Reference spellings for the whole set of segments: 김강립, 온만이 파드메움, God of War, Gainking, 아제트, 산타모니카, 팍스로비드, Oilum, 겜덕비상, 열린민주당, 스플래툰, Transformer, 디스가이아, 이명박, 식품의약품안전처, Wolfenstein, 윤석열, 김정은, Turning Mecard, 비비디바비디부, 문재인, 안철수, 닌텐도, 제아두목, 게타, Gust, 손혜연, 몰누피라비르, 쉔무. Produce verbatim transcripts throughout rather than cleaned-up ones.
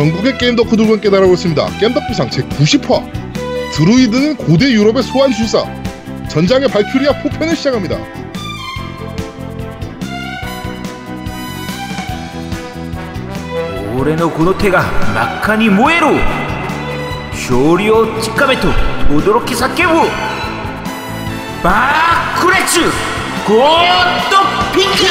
전국의 게임 덕후들과 함께 날아오고 있습니다. 겜덕비상 제구십 화 드루이드는 고대 유럽의 소환술사 전장의 발큐리아 포편을 시작합니다. 올해의 고노테가 막하니 모에루 쇼리오 치카베토 도도로키 사케부 마쿠레츠 고토피카.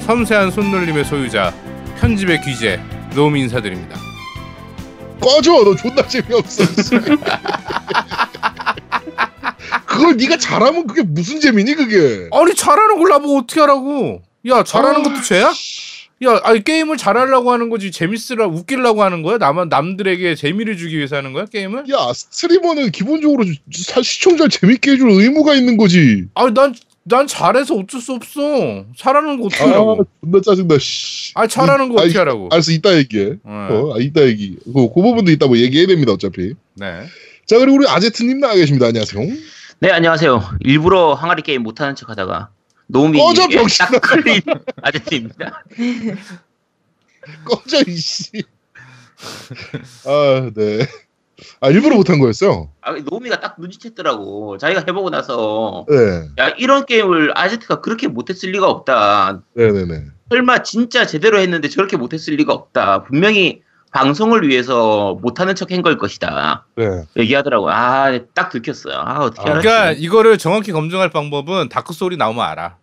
섬세한 손놀림의 소유자, 편집의 귀재, 노우미 인사드립니다. 꺼져! 너 존나 재미없어. 그걸 네가 잘하면 그게 무슨 재미니 그게? 아니 잘하는 걸 나보고 어떻게 하라고. 야 잘하는 아... 것도 죄야? 야, 아니 게임을 잘하려고 하는 거지 재밌으라 웃기려고 하는 거야? 나만 남들에게 재미를 주기 위해서 하는 거야 게임을? 야 스트리머는 기본적으로 사, 시청자를 재밌게 해줄 의무가 있는 거지. 아니 난 난 잘해서 어쩔 수 없어. 잘하는 거 어떻게 하라고. 존나 아, 짜증나. 씨. 아 잘하는 거 어떻게 하라고. 알았어 이따 얘기해. 네. 어, 이따 얘기. 그, 그 부분도 이따 뭐 얘기해야 됩니다 어차피. 네. 자 그리고 우리 아제트님 나와 계십니다. 안녕하세요. 네 안녕하세요. 일부러 항아리 게임 못하는 척하다가 노미 꺼져 병신 끌린 아저씨입니다. 꺼져 이씨. 아 네. 아 일부러 못한 거였어요? 아 노미가 딱 눈치챘더라고. 자기가 해보고 나서. 네. 야 이런 게임을 아제트가 그렇게 못했을 리가 없다. 네네네. 설마 진짜 제대로 했는데 저렇게 못했을 리가 없다. 분명히 방송을 위해서 못하는 척한 걸 것이다. 네. 얘기하더라고. 아 딱 들켰어요. 아 어떻게 알았지? 아, 그러니까 이거를 정확히 검증할 방법은 다크 소울이 나오면 알아.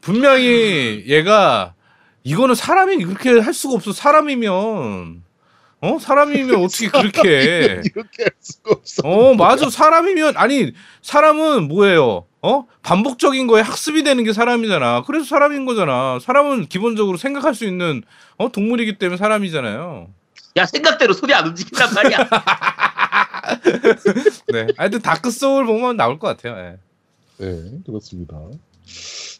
분명히 얘가 이거는 사람이 그렇게 할 수가 없어. 사람이면. 어? 사람이면 어떻게 그렇게 이렇게 할 수가 없어. 어, 맞아. 사람이면 아니, 사람은 뭐예요? 어? 반복적인 거에 학습이 되는 게 사람이잖아. 그래서 사람인 거잖아. 사람은 기본적으로 생각할 수 있는 어, 동물이기 때문에 사람이잖아요. 야, 생각대로 손이 안 움직인단 말이야. 네. 하여튼 다크 소울 보면 나올 것 같아요. 네. 네, 그렇습니다.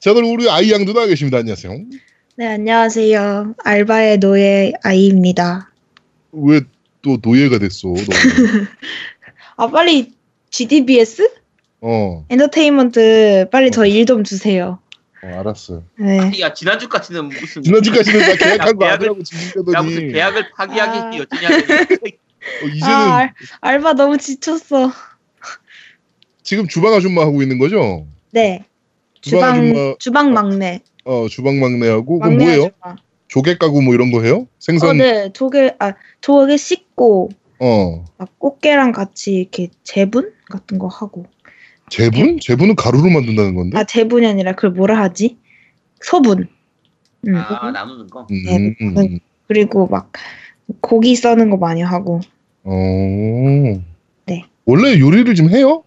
자, 그럼 우리 아이 양도 나와 계십니다. 안녕하세요. 네, 안녕하세요. 알바의 노예 아이입니다. 왜 또 노예가 됐어? 아 빨리 지디비에스? 어. 엔터테인먼트 빨리 어. 저 일 좀 주세요. 어, 알았어요. 네. 아니, 야 지난주까지는 무슨 지난주까지는 나 계약한 거 아니라고 지금 야 무슨 계약을 파기하기 여지냐. 어, 이제는 아, 알, 알바 너무 지쳤어. 지금 주방 아줌마 하고 있는 거죠? 네. 주방 아줌마. 주방 막내. 어 주방 막내하고 막내 그럼 뭐예요? 아줌마. 조개 까고 뭐 이런 거 해요? 생선? 어, 네, 조개 아 조개 씻고, 어, 막 꽃게랑 같이 이렇게 제분 같은 거 하고. 제분? 네. 제분은 가루로 만든다는 건데? 아 제분이 아니라 그걸 뭐라 하지? 소분. 음. 아 나누는 거. 네. 음. 그리고 막 고기 써는 거 많이 하고. 어. 네. 원래 요리를 좀 해요?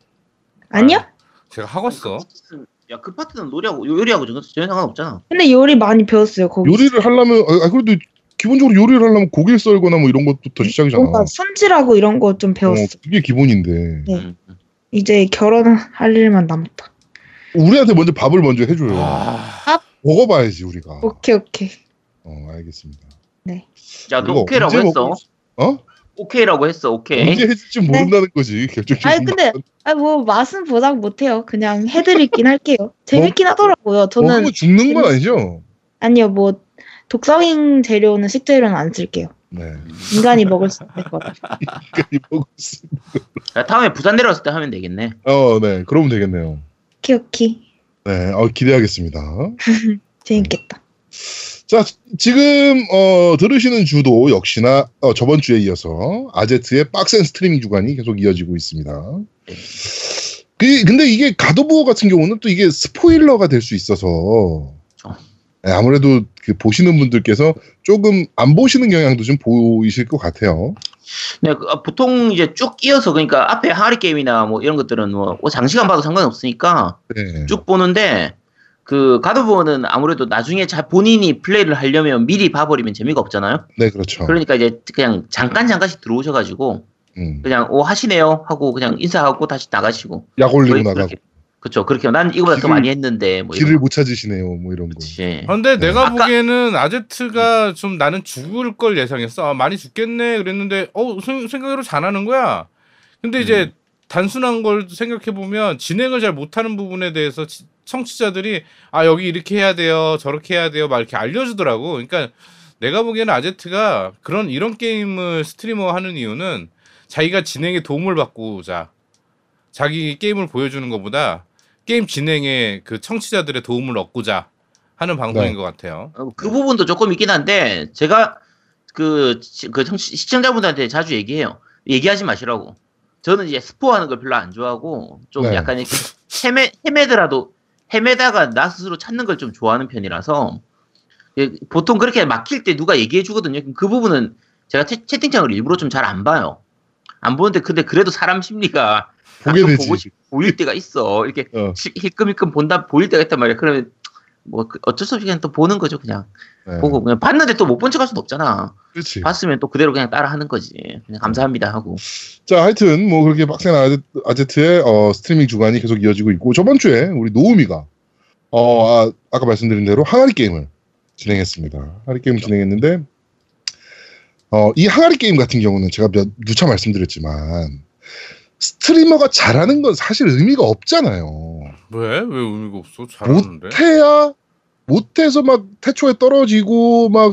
아니요. 제가 하고 있어. 야, 그 파트는 노래하고 요리하고 전혀 상관없잖아. 근데 요리 많이 배웠어요. 거기. 요리를 하려면 아 그래도 기본적으로 요리를 하려면 고기를 썰거나 뭐 이런 것부터 시작이잖아. 어, 손질하고 이런 거 좀 배웠어. 어, 그게 기본인데. 네. 이제 결혼할 일만 남았다. 우리한테 먼저 밥을 먼저 해줘요. 아... 밥? 먹어봐야지 우리가. 오케이 오케이. 어 알겠습니다. 네. 야 너 오케이라고 했어? 먹... 어? 오케이라고 했어. 오케이. 언제 해줄지 모른다는 네. 거지. 결정적인. 아니 근데 아니 뭐 맛은 보장 못해요. 그냥 해드리긴 할게요. 재밌긴 어? 하더라고요. 저는 어, 죽는 재밌... 건 아니죠? 아니요. 뭐 독성인 재료는 식재료는 안 쓸게요. 네. 인간이 먹을 수 있을 것 같아요. 인간이 먹을 수 있는 거. 다음에 부산 내려왔을 때 하면 되겠네. 어, 네. 그러면 되겠네요. 오케이 오케이. 네. 어, 기대하겠습니다. 재밌겠다. 자 지금 어, 들으시는 주도 역시나 어, 저번 주에 이어서 아제트의 빡센 스트리밍 주간이 계속 이어지고 있습니다. 그, 근데 이게 God of War 같은 경우는 또 이게 스포일러가 될 수 있어서 네, 아무래도 그 보시는 분들께서 조금 안 보시는 경향도 좀 보이실 것 같아요. 네, 그, 아, 보통 이제 쭉 이어서 그러니까 앞에 항아리 게임이나 뭐 이런 것들은 뭐 장시간 봐도 상관없으니까 네. 쭉 보는데 그 가드보어는 아무래도 나중에 자, 본인이 플레이를 하려면 미리 봐버리면 재미가 없잖아요. 네, 그렇죠. 그러니까 이제 그냥 잠깐 잠깐씩 들어오셔가지고 음. 그냥 오 하시네요 하고 그냥 인사하고 다시 나가시고 약 올리고 나가고. 그렇게, 그렇죠. 그렇게 난 이거보다 길을, 더 많이 했는데 뭐 길을 못 찾으시네요 뭐 이런 거. 그런데 아, 네. 내가 아까, 보기에는 아제트가 좀 나는 죽을 걸 예상했어. 아, 많이 죽겠네 그랬는데 어 생각으로 잘하는 거야. 근데 이제 음. 단순한 걸 생각해보면 진행을 잘 못하는 부분에 대해서 치, 청취자들이 아 여기 이렇게 해야 돼요 저렇게 해야 돼요 막 이렇게 알려주더라고. 그러니까 내가 보기에는 아제트가 그런 이런 게임을 스트리머 하는 이유는 자기가 진행에 도움을 받고자 자기 게임을 보여주는 것보다 게임 진행에 그 청취자들의 도움을 얻고자 하는 방송인 네. 것 같아요. 그 부분도 조금 있긴 한데 제가 그, 그 청취, 시청자분들한테 자주 얘기해요. 얘기하지 마시라고. 저는 이제 스포하는 걸 별로 안 좋아하고 좀 네. 약간 이렇게 헤매 헤매더라도 헤매다가 나 스스로 찾는 걸 좀 좋아하는 편이라서 보통 그렇게 막힐 때 누가 얘기해 주거든요. 그 부분은 제가 채, 채팅창을 일부러 좀 잘 안 봐요. 안 보는데 근데 그래도 사람 심리가 보게 되지. 보고 싶, 보일 때가 있어. 이렇게 어. 힐끔힐끔 본다 보일 때가 있단 말이야. 그러면 뭐 어쩔 수 없이 그냥 또 보는 거죠. 그냥 네. 보고 그냥 봤는데 또 못 본 척할 수는 없잖아. 그렇지. 봤으면 또 그대로 그냥 따라 하는 거지. 그냥 감사합니다 하고. 자 하여튼 뭐 그렇게 빡센 아제, 아제트의 어, 스트리밍 주간이 계속 이어지고 있고 저번 주에 우리 노우미가 어 아, 아까 말씀드린 대로 항아리 게임을 진행했습니다. 항아리 게임을 진행했는데 어 이 항아리 게임 같은 경우는 제가 몇 누차 말씀드렸지만 스트리머가 잘하는 건 사실 의미가 없잖아요. 왜? 왜 의미가 없어? 잘하는데? 못해야 못해서 막 태초에 떨어지고 막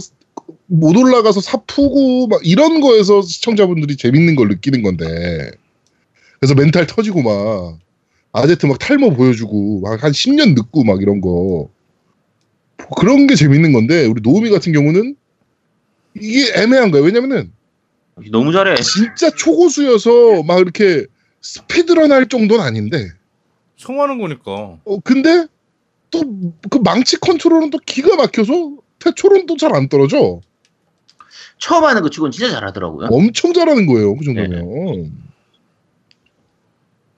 못 올라가서 사프고 막 이런 거에서 시청자분들이 재밌는 걸 느끼는 건데 그래서 멘탈 터지고 막 아제트 막 탈모 보여주고 막 한 십 년 늦고 막 이런 거 그런 게 재밌는 건데 우리 노우미 같은 경우는 이게 애매한 거예요. 왜냐면은 너무 잘해. 진짜 초고수여서 막 이렇게 스피드런 할 정도는 아닌데 성하는 거니까. 어 근데 또 그 망치 컨트롤은 또 기가 막혀서 태초론 또 잘 안 떨어져. 처음 하는 거 치고는 진짜 잘하더라고요. 엄청 잘하는 거예요 그 정도면.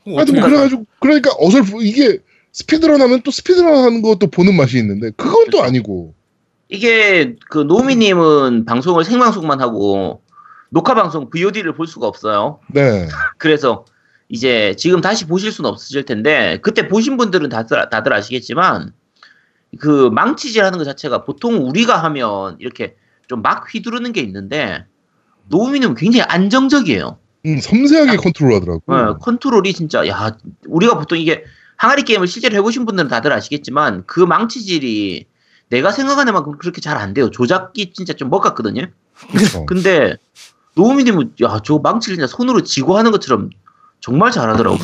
하여튼 뭐 그래가지고 그러니까 어설프 이게 스피드런 하면 또 스피드런 하는 것도 보는 맛이 있는데 그건 또 아니고. 이게 그 노미님은 방송을 생방송만 하고. 녹화 방송 브이오디를 볼 수가 없어요. 네. 그래서 이제 지금 다시 보실 수는 없으실 텐데 그때 보신 분들은 다들, 다들 아시겠지만 그 망치질 하는 것 자체가 보통 우리가 하면 이렇게 좀 막 휘두르는 게 있는데 노우미는 굉장히 안정적이에요. 음, 섬세하게 컨트롤 하더라고요. 네, 컨트롤이 진짜 야 우리가 보통 이게 항아리 게임을 실제로 해보신 분들은 다들 아시겠지만 그 망치질이 내가 생각하는 만큼 그렇게 잘 안 돼요. 조작기 진짜 좀 먹었거든요. 근데 노우미님은 야 저거 망치를 그냥 손으로 쥐고 하는 것처럼 정말 잘하더라고.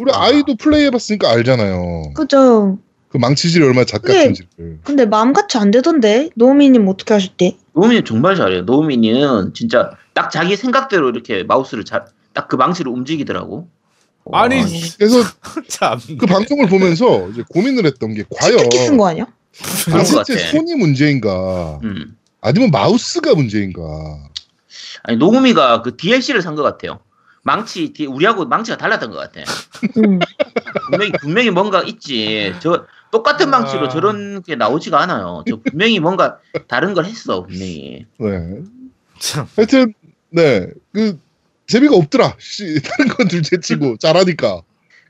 우리 아이도 플레이해봤으니까 알잖아요. 그죠. 그 망치질이 얼마나 작가친지를. 근데, 근데 마음같이 안 되던데 노우미님 어떻게 하셨대? 노우미님 정말 잘해요. 노우미님은 진짜 딱 자기 생각대로 이렇게 마우스를 딱 그 망치를 움직이더라고. 아니 그래서 그 방송을 보면서 이제 고민을 했던 게 과연 치트키 쓴 거 아니야? 도대체 손이 문제인가? 음. 아니면 마우스가 문제인가? 아니 노우미가 그 디엘씨를 산 것 같아요. 망치 우리하고 망치가 달랐던 것 같아. 분명히 분명히 뭔가 있지. 저 똑같은 망치로 아... 저런 게 나오지가 않아요. 저 분명히 뭔가 다른 걸 했어 분명히. 네. 하여튼 네 그 재미가 없더라. 씨, 다른 건 둘째치고 잘하니까.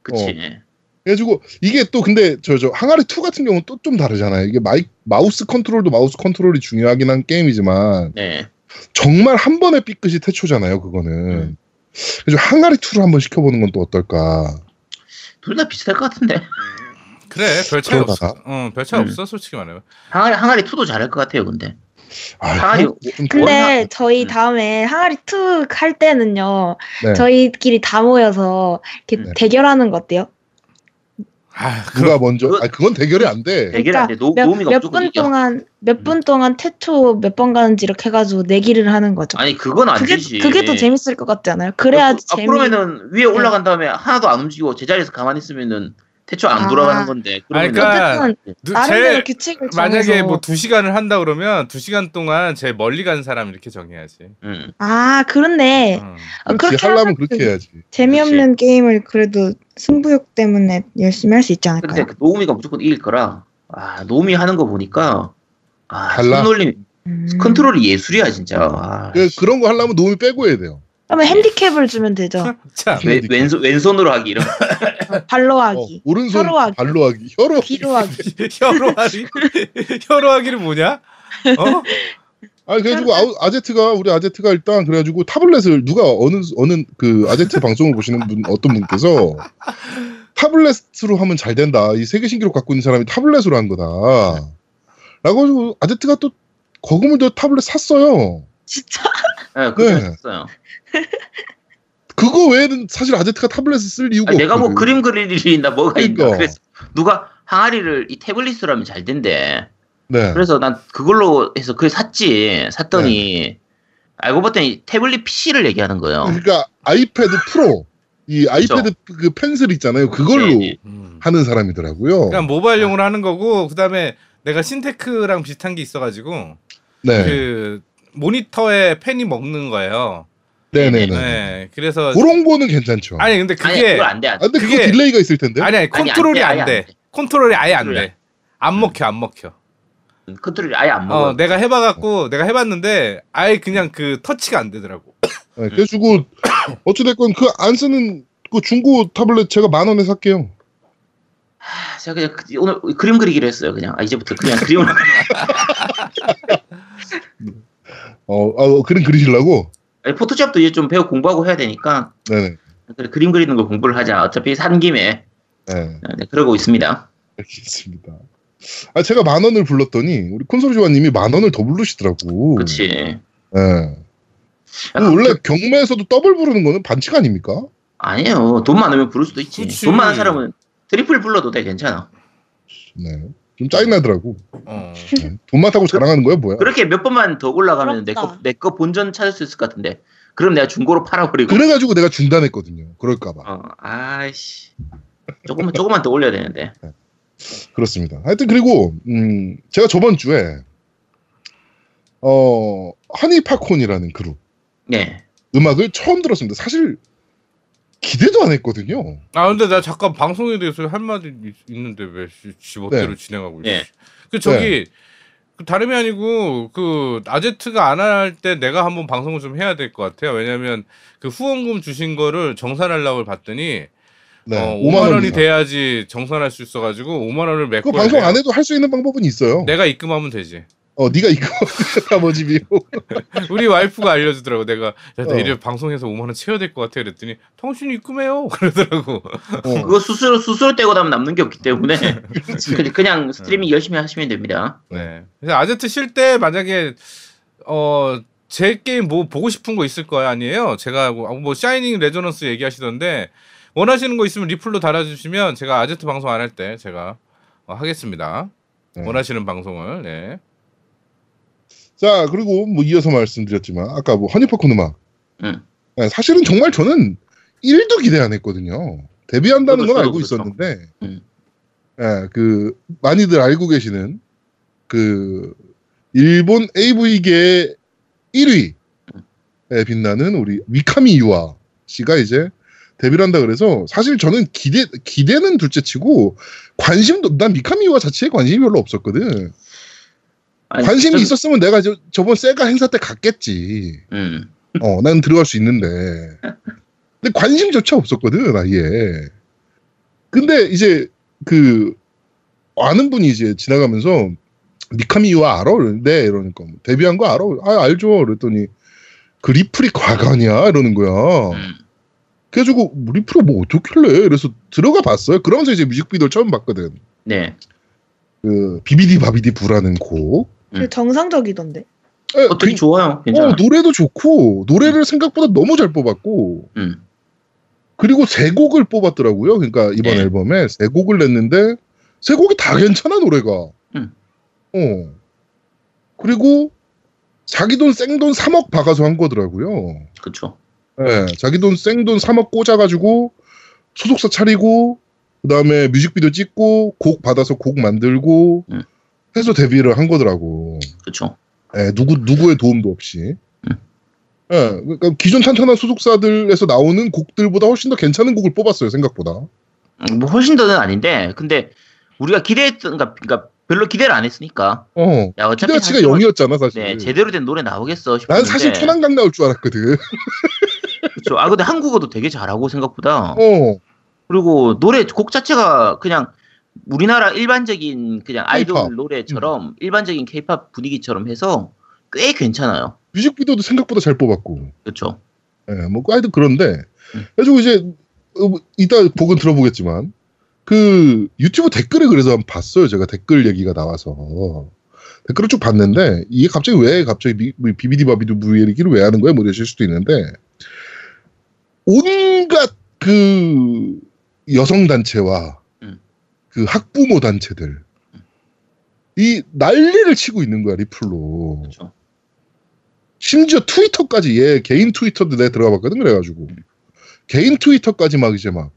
그치. 어. 그래가지고 이게 또 근데 저저 항아리 투 같은 경우는 또 좀 다르잖아요. 이게 마이, 마우스 컨트롤도 마우스 컨트롤이 중요하긴 한 게임이지만. 네. 정말 한 번에 삐끗이 태초잖아요, 그거는. 그래서 항아리 투를 한번 시켜보는 건 또 어떨까? 둘 다 비슷할 것 같은데. 그래, 별 차이 없어. 어, 별 차이 음. 없어, 솔직히 말해봐. 항아리 항아리 투도 잘할 것 같아요, 근데. 아, 항아리. 근데 저희 다음에 항아리 투 할 때는요, 네. 저희끼리 다 모여서 이렇게 네. 대결하는 거 어때요? 아, 누가 먼저? 그, 아, 그건 대결이 안 돼. 대결이 안 돼. 몇 분 동안 몇 분 동안 태초 몇 번 가는지 이렇게 해가지고 내기를 하는 거죠. 아니 그건 안 그게, 되지. 그게 더 재밌을 것 같지 않아요? 그래야지 아, 재미. 그러면은 위에 올라간 다음에 하나도 안 움직이고 제자리에서 가만히 있으면은 태초 안 아. 돌아가는 건데. 그러면 그러니까 나름대로 규칙을 정해서 만약에 뭐 두 시간을 한다 그러면 두 시간 동안 제일 멀리 간 사람 이렇게 정해야지. 음. 아 그렇네. 음. 어, 그렇게 하려면 그렇게 해야지. 재미없는 그렇지. 게임을 그래도 승부욕 때문에 열심히 할 수 있지 않을까요? 근데 그 노우미가 무조건 이길 거라. 아, 노미 하는 거 보니까, 아, 달라. 손놀림, 음... 컨트롤이 예술이야, 진짜. 아, 예, 그런 거 하려면 노미 빼고 해야 돼요. 그러면 핸디캡을 주면 되죠. 자, 왼, 왼손, 왼손으로 하기, 이런. 어, 발로 하기. 어, 오른손, 발로 하기. 발로 하기. 혀로 하기. 비로 하기. 혀로 하기. 혀로 하기는 뭐냐? 어? 아니, 그래가지고, 아, 아제트가, 우리 아제트가 일단, 그래가지고, 타블렛을, 누가, 어느, 어느, 그, 아제트 방송을 보시는 분, 어떤 분께서, 타블렛으로 하면 잘 된다. 이 세계 신기록 갖고 있는 사람이 타블렛으로 한 거다. 라고 해서 아제트가 또 거금을 더 타블렛 샀어요. 진짜? 네, 그거 샀어요. 네. 그거 외에는 사실 아제트가 타블렛을 쓸 이유가 없어. 내가 없거든. 뭐 그림 그릴 일이 있나 뭐가 그러니까. 있나. 그래서 누가 항아리를 이 태블릿으로 하면 잘 된대. 네. 그래서 난 그걸로 해서 그걸 샀지. 샀더니 네. 알고 봤더니 태블릿 피시를 얘기하는 거예요. 그러니까 아이패드 프로. 이 아이패드 그렇죠. 그 펜슬 있잖아요. 그걸로 네, 네. 하는 사람이더라고요. 그냥 모바일용으로 하는 거고, 그 다음에 내가 신테크랑 비슷한 게 있어가지고, 네. 그 모니터에 펜이 먹는 거예요. 네네네. 네, 네, 네. 그래서 그런 거는 괜찮죠. 아니 근데 그게 아니, 안 돼. 안 돼. 근데 그게, 그게 딜레이가 있을 텐데. 아니, 아니 컨트롤이 아니, 안, 돼, 안, 돼. 안 돼. 컨트롤이 아예 안 돼. 안 먹혀, 안 먹혀. 컨트롤이 아예 안 먹어. 어, 내가 해봐갖고 어. 내가 해봤는데 아예 그냥 그 터치가 안 되더라고. 네, 그래가지고 어찌됐건 그 안 쓰는 그 중고 타블렛 제가 만 원에 살게요. 하, 제가 그냥 오늘 그림 그리기로 했어요. 그냥 아, 이제부터 그냥 그림을. 어, 아, 그림 그리시려고? 아니, 포토샵도 이제 좀 배워 공부하고 해야 되니까. 네. 그림 그리는 거 공부를 하자. 어차피 산 김에. 네. 네, 그러고 있습니다. 알겠습니다. 아, 제가 만 원을 불렀더니 우리 콘솔조아님이 만 원을 더 부르시더라고. 그렇지. 네. 원래 그... 경매에서도 더블 부르는 거는 반칙 아닙니까? 아니에요. 돈 많으면 부를 수도 있지. 그치. 돈 많은 사람은 트리플 불러도 돼. 괜찮아. 네. 좀 짜증나더라고. 어... 네. 돈 많다고 그, 자랑하는 거야 뭐야? 그렇게 몇 번만 더 올라가면 내 거 내 거 본전 찾을 수 있을 것 같은데. 그럼 내가 중고로 팔아버리고. 그래가지고 내가 중단했거든요. 그럴까 봐. 어, 아이씨. 조금만 조금만 더 올려야 되는데. 네. 그렇습니다. 하여튼 그리고 음, 제가 저번 주에 어 허니 팝콘이라는 그룹. 네. 음악을 처음 들었습니다. 사실 기대도 안 했거든요. 아 근데 나 잠깐 방송에 대해서 할 말이 있는데 왜 지멋대로 네. 진행하고 있어? 네. 그 저기 네. 다름이 아니고 그 아제트가 안 할 때 내가 한번 방송을 좀 해야 될 것 같아요. 왜냐하면 그 후원금 주신 거를 정산하려고 봤더니 네. 어, 오만 원이 돼야지 정산할 수 있어가지고 오만 원을 메꿔. 그 방송 안 해도 할 수 있는 방법은 있어요. 내가 입금하면 되지. 어, 네가 이거 나머지 비용. 우리 와이프가 알려주더라고. 내가 야, 나 이래 어. 방송에서 오만 원 채워야 될 것 같아. 그랬더니 당신이 입금해요. 그러더라고. 어. 그거 수수료 수수료 떼고 나면 남는 게 없기 때문에 그냥 스트리밍 네. 열심히 하시면 됩니다. 네. 그래서 아제트 쉴 때 만약에 어, 제 게임 뭐 보고 싶은 거 있을 거 아니에요? 제가 뭐, 뭐 샤이닝 레조넌스 얘기하시던데 원하시는 거 있으면 리플로 달아주시면 제가 아제트 방송 안 할 때 제가 어, 하겠습니다. 네. 원하시는 방송을. 네. 자, 그리고 뭐 이어서 말씀드렸지만 아까 뭐 허니팝콘 음악 응. 사실은 정말 저는 일도 기대 안 했거든요. 데뷔한다는 건 알고 그렇죠. 있었는데 응. 예, 그 많이들 알고 계시는 그 일본 에이브이계 일 위에 빛나는 우리 미카미 유아 씨가 이제 데뷔를 한다 그래서 사실 저는 기대, 기대는 둘째치고 관심도 난 미카미 유아 자체에 관심이 별로 없었거든. 아니, 관심이 좀... 있었으면 내가 저, 저번 세가 행사 때 갔겠지. 음. 어, 난 들어갈 수 있는데. 근데 관심조차 없었거든, 아예. 근데 이제 그 아는 분이 이제 지나가면서 미카미 유아 알아? 네, 이러니까 데뷔한 거 알아? 아, 알죠. 그랬더니 그 리플이 과감이야 이러는 거야. 음. 그래가지고 리플이 뭐 어떻길래? 그래서 들어가 봤어요. 그러면서 이제 뮤직비디오를 처음 봤거든. 네. 그 비비디 바비디 부라는 곡. 음. 정상적이던데. 네, 어, 되게 좋아요. 괜찮아요. 어, 노래도 좋고 노래를 음. 생각보다 너무 잘 뽑았고. 음. 그리고 세 곡을 뽑았더라고요. 그러니까 이번 네. 앨범에 세 곡을 냈는데 세 곡이 다 괜찮아 노래가. 음. 어. 그리고 자기 돈 생돈 삼억 박아서 한 거더라고요. 그렇죠. 네, 자기 돈 생돈 삼억 꽂아가지고 소속사 차리고. 그 다음에 뮤직비디오 찍고 곡 받아서 곡 만들고 음. 해서 데뷔를 한 거더라고. 그렇죠. 예, 누구 누구의 도움도 없이. 음. 예, 그러니까 기존 탄탄한 소속사들에서 나오는 곡들보다 훨씬 더 괜찮은 곡을 뽑았어요 생각보다. 음, 뭐 훨씬 더는 아닌데, 근데 우리가 기대했던, 그러니까 별로 기대를 안 했으니까. 어. 야, 기대치가 영이었잖아 사실. 네, 제대로 된 노래 나오겠어 싶었는데. 난 사실 초난강 나올 줄 알았거든. 그렇죠. 아 근데 한국어도 되게 잘하고 생각보다. 어. 그리고 노래 곡 자체가 그냥 우리나라 일반적인 그냥 아이돌 K-pop. 노래처럼 응. 일반적인 케이팝 분위기처럼 해서 꽤 괜찮아요. 뮤직비디오도 생각보다 잘 뽑았고. 그렇죠. 예, 네, 뭐 하여튼 그런데 응. 그래서 이제 이따 복은 들어보겠지만. 그 유튜브 댓글을 그래서 한번 봤어요. 제가 댓글 얘기가 나와서 댓글을 쭉 봤는데 이게 갑자기 왜 갑자기 비비디바비도 무예리기를 왜 하는 거야? 뭐 이러실 수도 있는데 온갖 그 여성단체와 음. 그 학부모 단체들 음. 이 난리를 치고 있는 거야 리플로. 그쵸. 심지어 트위터까지 얘 개인 트위터도 내가 들어가 봤거든. 그래가지고 음. 개인 트위터까지 막 이제 막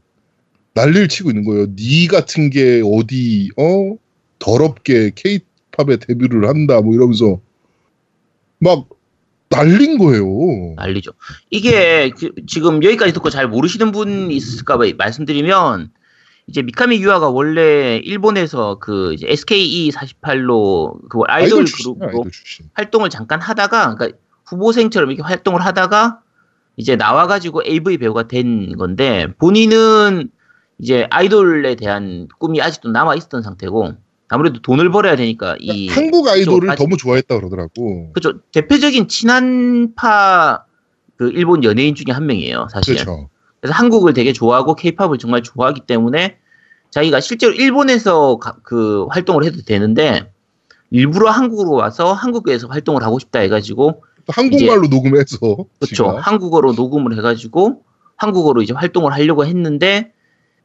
난리를 치고 있는 거예요. 니 같은 게 어디 어 더럽게 케이팝에 데뷔를 한다 뭐 이러면서 막 난린 거예요. 난리죠. 이게 그, 지금 여기까지 듣고 잘 모르시는 분 있을까 봐 말씀드리면 이제 미카미 유아가 원래 일본에서 그 이제 에스케이이 사십팔로 그 아이돌, 아이돌 출신이야, 그룹으로 아이돌 출신. 활동을 잠깐 하다가 그러니까 후보생처럼 이렇게 활동을 하다가 이제 나와가지고 에이브이 배우가 된 건데 본인은 이제 아이돌에 대한 꿈이 아직도 남아 있었던 상태고 아무래도 돈을 벌어야 되니까 이 한국 아이돌을 너무 좋아했다 그러더라고. 그렇죠. 대표적인 친한파 그 일본 연예인 중에 한 명이에요, 사실. 그렇죠. 그래서 한국을 되게 좋아하고 케이팝을 정말 좋아하기 때문에 자기가 실제로 일본에서 가, 그 활동을 해도 되는데 일부러 한국으로 와서 한국에서 활동을 하고 싶다 해가지고 한국말로 이제, 녹음해서 그렇죠. 지금. 한국어로 녹음을 해가지고 한국어로 이제 활동을 하려고 했는데.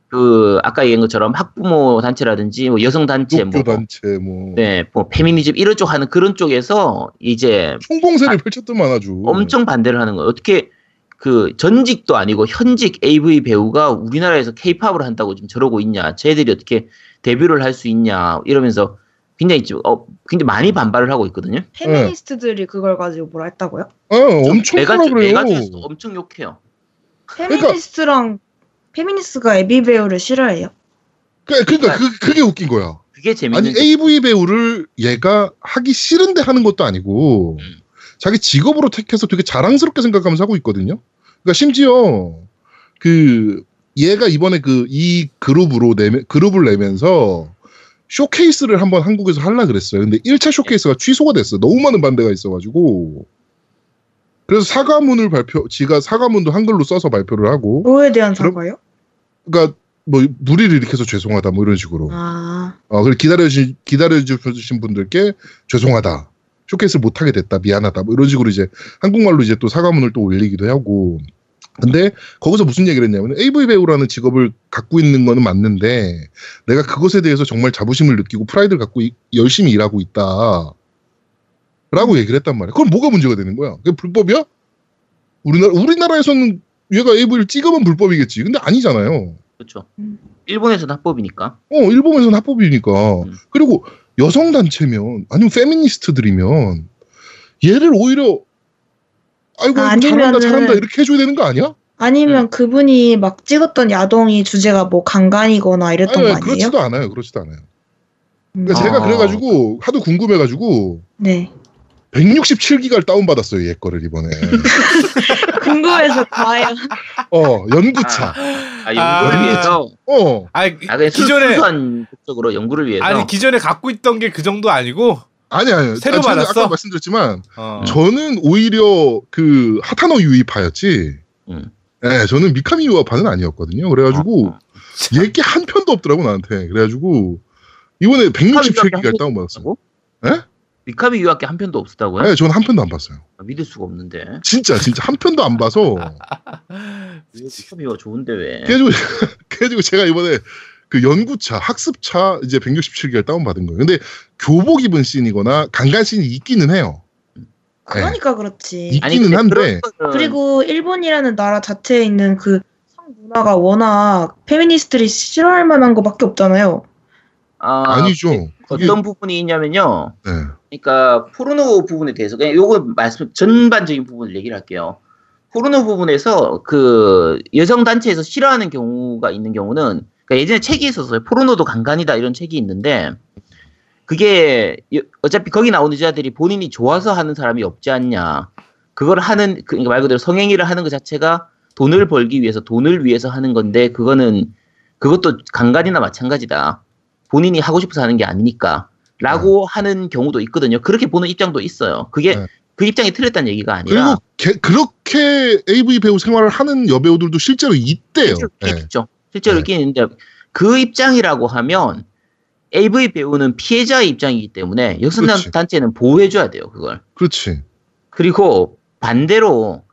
그 아까 얘기한 것처럼 학부모 단체라든지 뭐 여성 단체, 뭐, 단체 뭐, 네, 뭐 페미니즘 이런 쪽 하는 그런 쪽에서 이제 총봉쇄를 펼쳤더만 아주 엄청 반대를 하는 거예요. 어떻게 그 전직도 아니고 현직 에이브이 배우가 우리나라에서 케이팝을 한다고 지금 저러고 있냐, 쟤들이 어떻게 데뷔를 할 수 있냐 이러면서 굉장히 어 굉장히 많이 반발을 하고 있거든요. 페미니스트들이 그걸 가지고 뭐라 했다고요? 어, 엄청 욕해요. 메가주에서도 엄청 욕해요. 페미니스트랑 페미니스트가 에이브이 배우를 싫어해요. 그러니까, 그러니까 그, 그게 웃긴 거야. 그게 재밌는. 아니 에이브이 배우를 얘가 하기 싫은데 하는 것도 아니고 음. 자기 직업으로 택해서 되게 자랑스럽게 생각하면서 하고 있거든요. 그러니까 심지어 그 얘가 이번에 그 이 그룹으로 내면 그룹을 내면서 쇼케이스를 한번 한국에서 하려 그랬어요. 근데 일 차 쇼케이스가 취소가 됐어. 너무 많은 반대가 있어가지고. 그래서 사과문을 발표, 지가 사과문도 한글로 써서 발표를 하고. 뭐에 대한 사과요? 그러니까 뭐 무리를 일으켜서 죄송하다 뭐 이런 식으로. 아. 어 그리고 기다려주신 기다려주신 분들께 죄송하다. 쇼케이스를 못하게 됐다. 미안하다. 뭐 이런 식으로 이제 한국말로 이제 또 사과문을 또 올리기도 하고. 근데 거기서 무슨 얘기를 했냐면 에이브이 배우라는 직업을 갖고 있는 거는 맞는데 내가 그것에 대해서 정말 자부심을 느끼고 프라이드를 갖고 이, 열심히 일하고 있다. 라고 얘기를 했단 말이야. 그럼 뭐가 문제가 되는 거야? 그게 불법이야? 우리나라, 우리나라에서는 얘가 에이브이를 찍으면 불법이겠지. 근데 아니잖아요. 그렇죠. 일본에서는 합법이니까. 어, 일본에서는 합법이니까. 음. 그리고 여성단체면, 아니면 페미니스트들이면, 얘를 오히려, 아이고, 아이고 잘한다, 잘한다, 이렇게 해줘야 되는 거 아니야? 아니면 음. 그분이 막 찍었던 야동이 주제가 뭐 강간이거나 이랬던 아니, 거 아니에요? 그렇지도 않아요. 그렇지도 않아요. 그러니까 아. 제가 그래가지고, 하도 궁금해가지고, 네. 백육십칠 기가를 다운받았어요. 얘 거를 이번에 궁금해서 과연 어 연구차 아, 아 연구를 아, 위해서 어 아니 아, 기존에 순수한 목적으로 연구를 위해서 아니 기존에 갖고 있던 게 그 정도 아니고 아니 아니 새로 받았어. 아, 아까 말씀드렸지만 어. 저는 오히려 그 하타노 유이파였지 음. 네, 저는 미카미 유아파는 아니었거든요. 그래가지고 아, 얘 게 한 편도 없더라고 나한테. 그래가지고 이번에 백육십칠 기가를 다운받았어. 예? 미카미 유학계 한 편도 없었다고요? 네, 저는 한 편도 안 봤어요. 아, 믿을 수가 없는데. 진짜, 진짜 한 편도 안 봐서. 미카미 유학 좋은데 왜? 그래가지고, 그래가지고 제가 이번에 그 연구차, 학습차 이제 백육십칠 기가를 다운받은 거예요. 근데 교복 입은 씬이거나 강간 씬이 있기는 해요. 그러니까 네. 그렇지. 있기는 아니, 한데. 거는... 그리고 일본이라는 나라 자체에 있는 그 성문화가 워낙 페미니스트들이 싫어할 만한 거밖에 없잖아요. 아, 아니죠. 어떤 그게... 부분이 있냐면요. 네. 그러니까 포르노 부분에 대해서 그냥 요거 말씀 전반적인 부분을 얘기를 할게요. 포르노 부분에서 그 여성 단체에서 싫어하는 경우가 있는 경우는 그러니까 예전에 책이 있었어요. 포르노도 강간이다 이런 책이 있는데 그게 어차피 거기 나오는 여자들이 본인이 좋아서 하는 사람이 없지 않냐. 그걸 하는, 그러니까 말 그대로 성행위를 하는 것 자체가 돈을 벌기 위해서, 돈을 위해서 하는 건데, 그거는, 그것도 강간이나 마찬가지다. 본인이 하고 싶어서 하는 게 아니니까. 라고 네. 하는 경우도 있거든요. 그렇게 보는 입장도 있어요. 그게, 네. 그 입장이 틀렸다는 얘기가 아니라. 그리고 게, 그렇게 에이브이 배우 생활을 하는 여배우들도 실제로 있대요. 실제로 있긴 있죠. 네. 실제로 있긴 네. 있는데, 그 입장이라고 하면, 에이브이 배우는 피해자의 입장이기 때문에, 역선단체는 보호해줘야 돼요, 그걸. 그렇지. 그리고 반대로,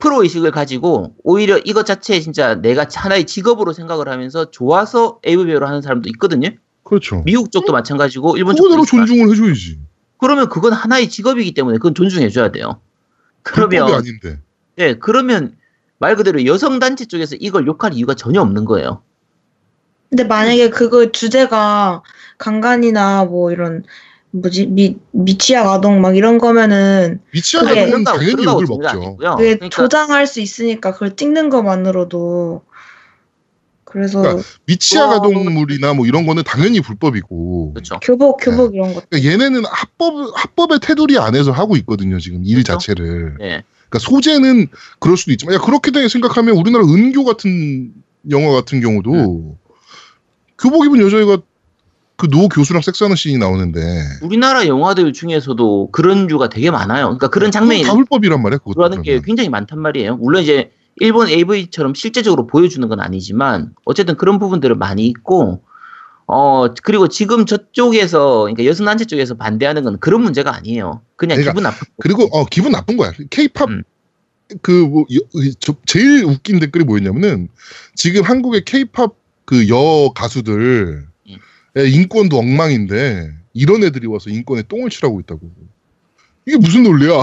프로의식을 가지고, 오히려 이것 자체에 진짜 내가 하나의 직업으로 생각을 하면서 좋아서 에이브이 배우를 하는 사람도 있거든요. 그렇죠. 미국 쪽도 마찬가지고, 일본 쪽도. 그거대로 존중을 해줘야지. 그러면 그건 하나의 직업이기 때문에 그건 존중해줘야 돼요. 그러면. 아닌데. 네, 그러면 말 그대로 여성단체 쪽에서 이걸 욕할 이유가 전혀 없는 거예요. 근데 만약에 그거 주제가 강간이나 뭐 이런, 뭐지, 미, 미취학 아동 막 이런 거면은. 미취학 아동은 당연히 욕을 먹죠. 그게 그러니까, 조장할 수 있으니까 그걸 찍는 것만으로도. 그래서. 그러니까 미취학 아동물이나 뭐 이런 거는 당연히 불법이고. 그렇죠. 교복, 교복 네. 이런 것. 그러니까 얘네는 합법, 합법의 테두리 안에서 하고 있거든요, 지금 일 그렇죠? 자체를. 네. 그러니까 소재는 그럴 수도 있지만, 야, 그렇게 생각하면 우리나라 은교 같은 영화 같은 경우도. 네. 교복 입은 여자애가 그 노 교수랑 섹스하는 씬이 나오는데 우리나라 영화들 중에서도 그런 류가 되게 많아요. 그러니까 그런 장면이 다 불법이란 말이에요. 그것도 그러는 게 굉장히 많단 말이에요. 물론 이제 일본 에이브이처럼 실제적으로 보여주는 건 아니지만 어쨌든 그런 부분들은 많이 있고 어 그리고 지금 저쪽에서 그러니까 여성단체 쪽에서 반대하는 건 그런 문제가 아니에요. 그냥 그러니까, 기분 나쁜 그리고 어 기분 나쁜 거야. K-팝 음. 그 뭐 제일 웃긴 댓글이 뭐였냐면은 지금 한국의 K-팝 그 여 가수들 인권도 엉망인데 이런 애들이 와서 인권에 똥을 치라고 있다고. 이게 무슨 논리야?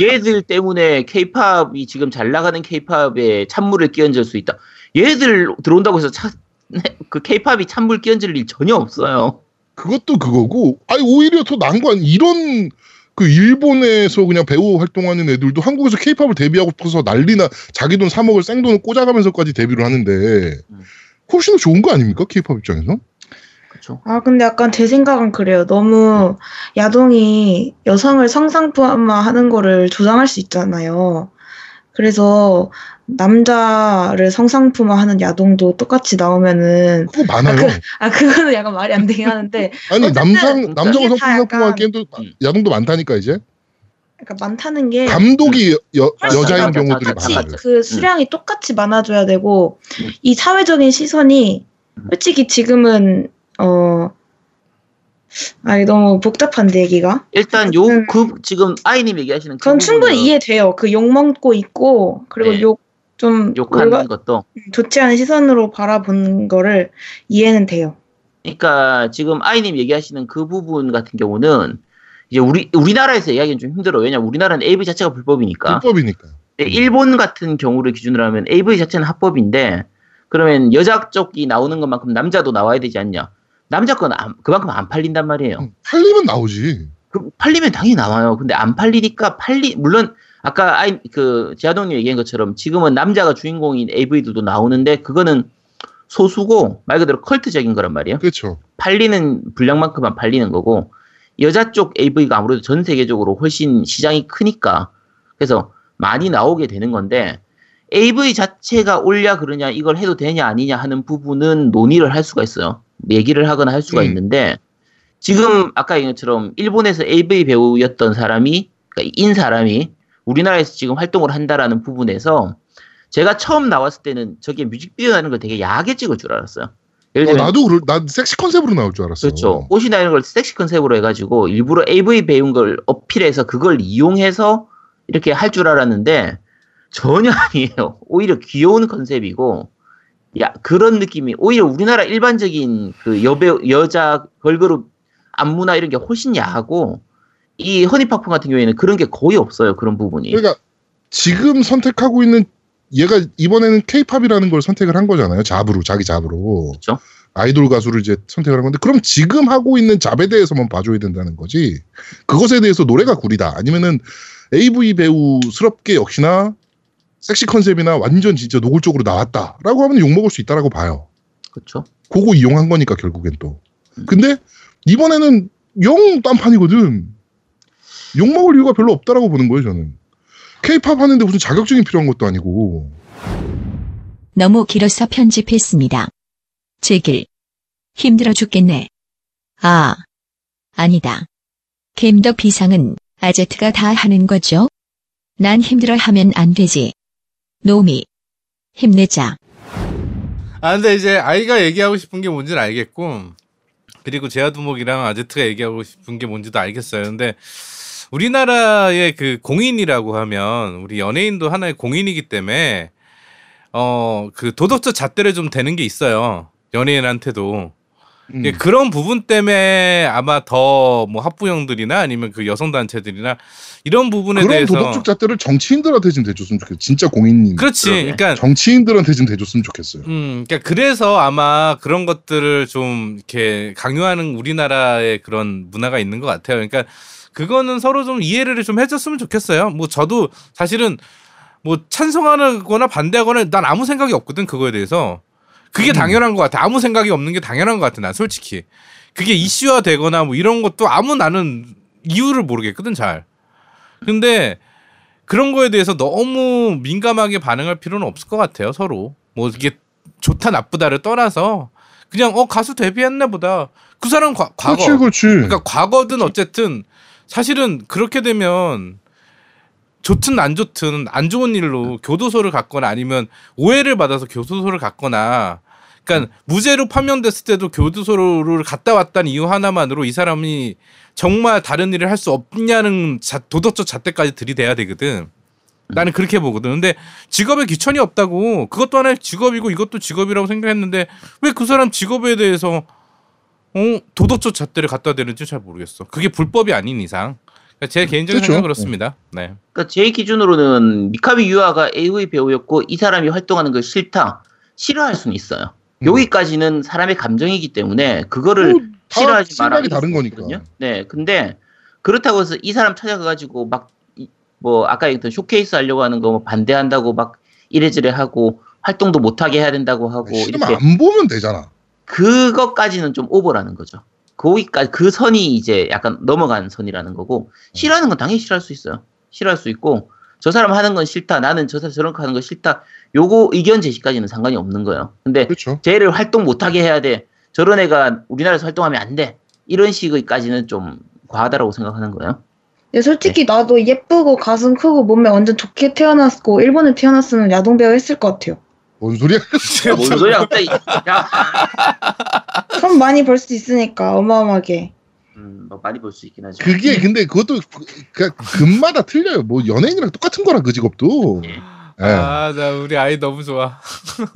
얘들 때문에 K-팝이 지금 잘 나가는 K-팝에 찬물을 끼얹을 수 있다. 얘들 들어온다고 해서 차, 그 K-팝이 찬물 끼얹을 일 전혀 없어요. 그것도 그거고, 아니 오히려 더 난관 이런. 그 일본에서 그냥 배우 활동하는 애들도 한국에서 K-팝을 데뷔하고 싶어서 난리나 자기 돈 사 먹을 생돈을 꽂아가면서까지 데뷔를 하는데 훨씬 더 좋은 거 아닙니까? K-팝 입장에서? 그렇죠. 아 근데 약간 제 생각은 그래요. 너무 야동이 여성을 성상품화하는 거를 조장할 수 있잖아요. 그래서 남자를 성상품화하는 야동도 똑같이 나오면은 그거 많아요. 아, 그, 아 그거는 약간 말이 안 되긴 하는데 아니 남성 남성을 성상품화하는 게임도 야동도 많다니까 이제. 그러니까 많다는 게 감독이 여, 여자인 경우들이 많아요. 그 수량이 음. 똑같이 많아져야 되고 음. 이 사회적인 시선이 솔직히 지금은 어. 아니 너무 복잡한데 얘기가 일단 요 그 지금 아이님 얘기하시는 전 충분히 이해돼요. 그 욕 먹고 있고 그리고 네. 욕 좀 욕하는 것도 좋지 않은 시선으로 바라본 거를 이해는 돼요. 그러니까 지금 아이님 얘기하시는 그 부분 같은 경우는 이제 우리 우리나라에서 이야기는 좀 힘들어. 왜냐 우리나라는 에이브이 자체가 불법이니까. 불법이니까. 네, 일본 같은 경우를 기준으로 하면 에이브이 자체는 합법인데 그러면 여자 쪽이 나오는 것만큼 남자도 나와야 되지 않냐? 남자 건 안, 그만큼 안 팔린단 말이에요. 팔리면 나오지. 그, 팔리면 당연히 나와요. 근데 안 팔리니까 팔리 물론 아까 아이 그 제아동님 얘기한 것처럼 지금은 남자가 주인공인 에이브이들도 나오는데 그거는 소수고 말 그대로 컬트적인 거란 말이에요. 그렇죠. 팔리는 분량만큼만 팔리는 거고 여자 쪽 에이브이가 아무래도 전 세계적으로 훨씬 시장이 크니까 그래서 많이 나오게 되는 건데 에이브이 자체가 옳냐 그러냐 이걸 해도 되냐 아니냐 하는 부분은 논의를 할 수가 있어요. 얘기를 하거나 할 수가 음. 있는데 지금 아까 얘기한 것처럼 일본에서 에이브이 배우였던 사람이 그러니까 인 사람이 우리나라에서 지금 활동을 한다라는 부분에서 제가 처음 나왔을 때는 저게 뮤직비디오 나는 걸 되게 야하게 찍을 줄 알았어요. 예를 들면 어, 나도 그럴, 난 섹시 컨셉으로 나올 줄 알았어. 그렇죠. 옷이나 이런 걸 섹시 컨셉으로 해가지고 일부러 에이브이 배운 걸 어필해서 그걸 이용해서 이렇게 할 줄 알았는데 전혀 아니에요. 오히려 귀여운 컨셉이고 야, 그런 느낌이, 오히려 우리나라 일반적인 그 여배우, 여자, 걸그룹, 안무나 이런 게 훨씬 야하고, 이 허니팝콘 같은 경우에는 그런 게 거의 없어요, 그런 부분이. 그러니까, 지금 선택하고 있는, 얘가 이번에는 K-팝이라는 걸 선택을 한 거잖아요. 잡으로, 자기 잡으로. 그렇죠. 아이돌 가수를 이제 선택을 한 건데, 그럼 지금 하고 있는 잡에 대해서만 봐줘야 된다는 거지. 그것에 대해서 노래가 구리다. 아니면은 에이브이 배우스럽게 역시나, 섹시 컨셉이나 완전 진짜 노골적으로 나왔다라고 하면 욕먹을 수 있다라고 봐요. 그렇죠. 그거 이용한 거니까 결국엔 또. 음. 근데 이번에는 영 딴판이거든. 욕먹을 이유가 별로 없다라고 보는 거예요, 저는. K-팝 하는데 무슨 자격증이 필요한 것도 아니고. 너무 길어서 편집했습니다. 제길. 힘들어 죽겠네. 아, 아니다. 겜덕비상은 아제트가 다 하는 거죠? 난 힘들어 하면 안 되지. 노미. 힘내자. 아, 근데 이제 아이가 얘기하고 싶은 게 뭔지는 알겠고, 그리고 제아두목이랑 아제트가 얘기하고 싶은 게 뭔지도 알겠어요. 근데 우리나라의 그 공인이라고 하면, 우리 연예인도 하나의 공인이기 때문에, 어, 그 도덕적 잣대를 좀 대는 게 있어요. 연예인한테도. 음. 예, 그런 부분 때문에 아마 더 뭐 합부형들이나 아니면 그 여성단체들이나 이런 부분에 그런 대해서. 그런 도덕적 잣대를 정치인들한테 좀 대줬으면 좋겠어요. 진짜 공인님. 그렇지. 그러니까. 정치인들한테 좀 대줬으면 좋겠어요. 음, 그러니까 그래서 아마 그런 것들을 좀 이렇게 강요하는 우리나라의 그런 문화가 있는 것 같아요. 그러니까 그거는 서로 좀 이해를 좀 해줬으면 좋겠어요. 뭐 저도 사실은 뭐 찬성하거나 반대하거나 난 아무 생각이 없거든. 그거에 대해서. 그게 음. 당연한 것 같아. 아무 생각이 없는 게 당연한 것 같아. 난 솔직히 그게 이슈화 되거나 뭐 이런 것도 아무 나는 이유를 모르겠거든 잘. 근데 그런 거에 대해서 너무 민감하게 반응할 필요는 없을 것 같아요. 서로 뭐 이게 좋다 나쁘다를 떠나서 그냥 어 가수 데뷔했나 보다. 그 사람 과, 과거. 그렇지, 그렇지. 그러니까 과거든 어쨌든 사실은 그렇게 되면. 좋든 안 좋든 안 좋은 일로 교도소를 갔거나 아니면 오해를 받아서 교도소를 갔거나 그러니까 무죄로 판명됐을 때도 교도소를 갔다 왔다는 이유 하나만으로 이 사람이 정말 다른 일을 할 수 없냐는 자, 도덕적 잣대까지 들이대야 되거든. 나는 그렇게 보거든. 근데 직업에 귀천이 없다고 그것도 하나의 직업이고 이것도 직업이라고 생각했는데 왜 그 사람 직업에 대해서 어, 도덕적 잣대를 갖다 대는지 잘 모르겠어. 그게 불법이 아닌 이상. 제 개인적인 그렇죠. 생각은 그렇습니다. 네. 그러니까 제 기준으로는 미카미 유아가 에이오이 배우였고 이 사람이 활동하는 걸 싫다, 싫어할 수는 있어요. 음. 여기까지는 사람의 감정이기 때문에 그거를 음, 싫어하지 말아야 다른 거니까. 네, 근데 그렇다고 해서 이 사람 찾아가가지고 막 뭐 아까 얘기했던 쇼케이스 하려고 하는 거 뭐 반대한다고 막 이래저래 하고 활동도 못하게 해야 된다고 하고 싫으면 이렇게 안 보면 되잖아. 그것까지는 좀 오버라는 거죠. 거기까지 그 선이 이제 약간 넘어간 선이라는 거고 싫어하는 건 당연히 싫어할 수 있어요. 싫어할 수 있고 저 사람 하는 건 싫다. 나는 저 사람 저런 거 하는 거 싫다. 요거 의견 제시까지는 상관이 없는 거예요. 근데 그렇죠. 쟤를 활동 못하게 해야 돼. 저런 애가 우리나라에서 활동하면 안 돼. 이런 식의까지는 좀 과하다라고 생각하는 거예요. 네, 솔직히 네. 나도 예쁘고 가슴 크고 몸매 완전 좋게 태어났고 일본에 태어났으면 야동 배우 했을 것 같아요. 뭔 소리야? 뭔 소리야? 갑자기. 야. 돈 많이 벌 수 있으니까 어마어마하게. 음, 뭐 많이 벌 수 있긴 하죠. 그게 근데 그것도 그러니까 금마다 틀려요. 뭐 연예인이랑 똑같은 거라 그 직업도. 예. 아, 나 우리 아이 너무 좋아.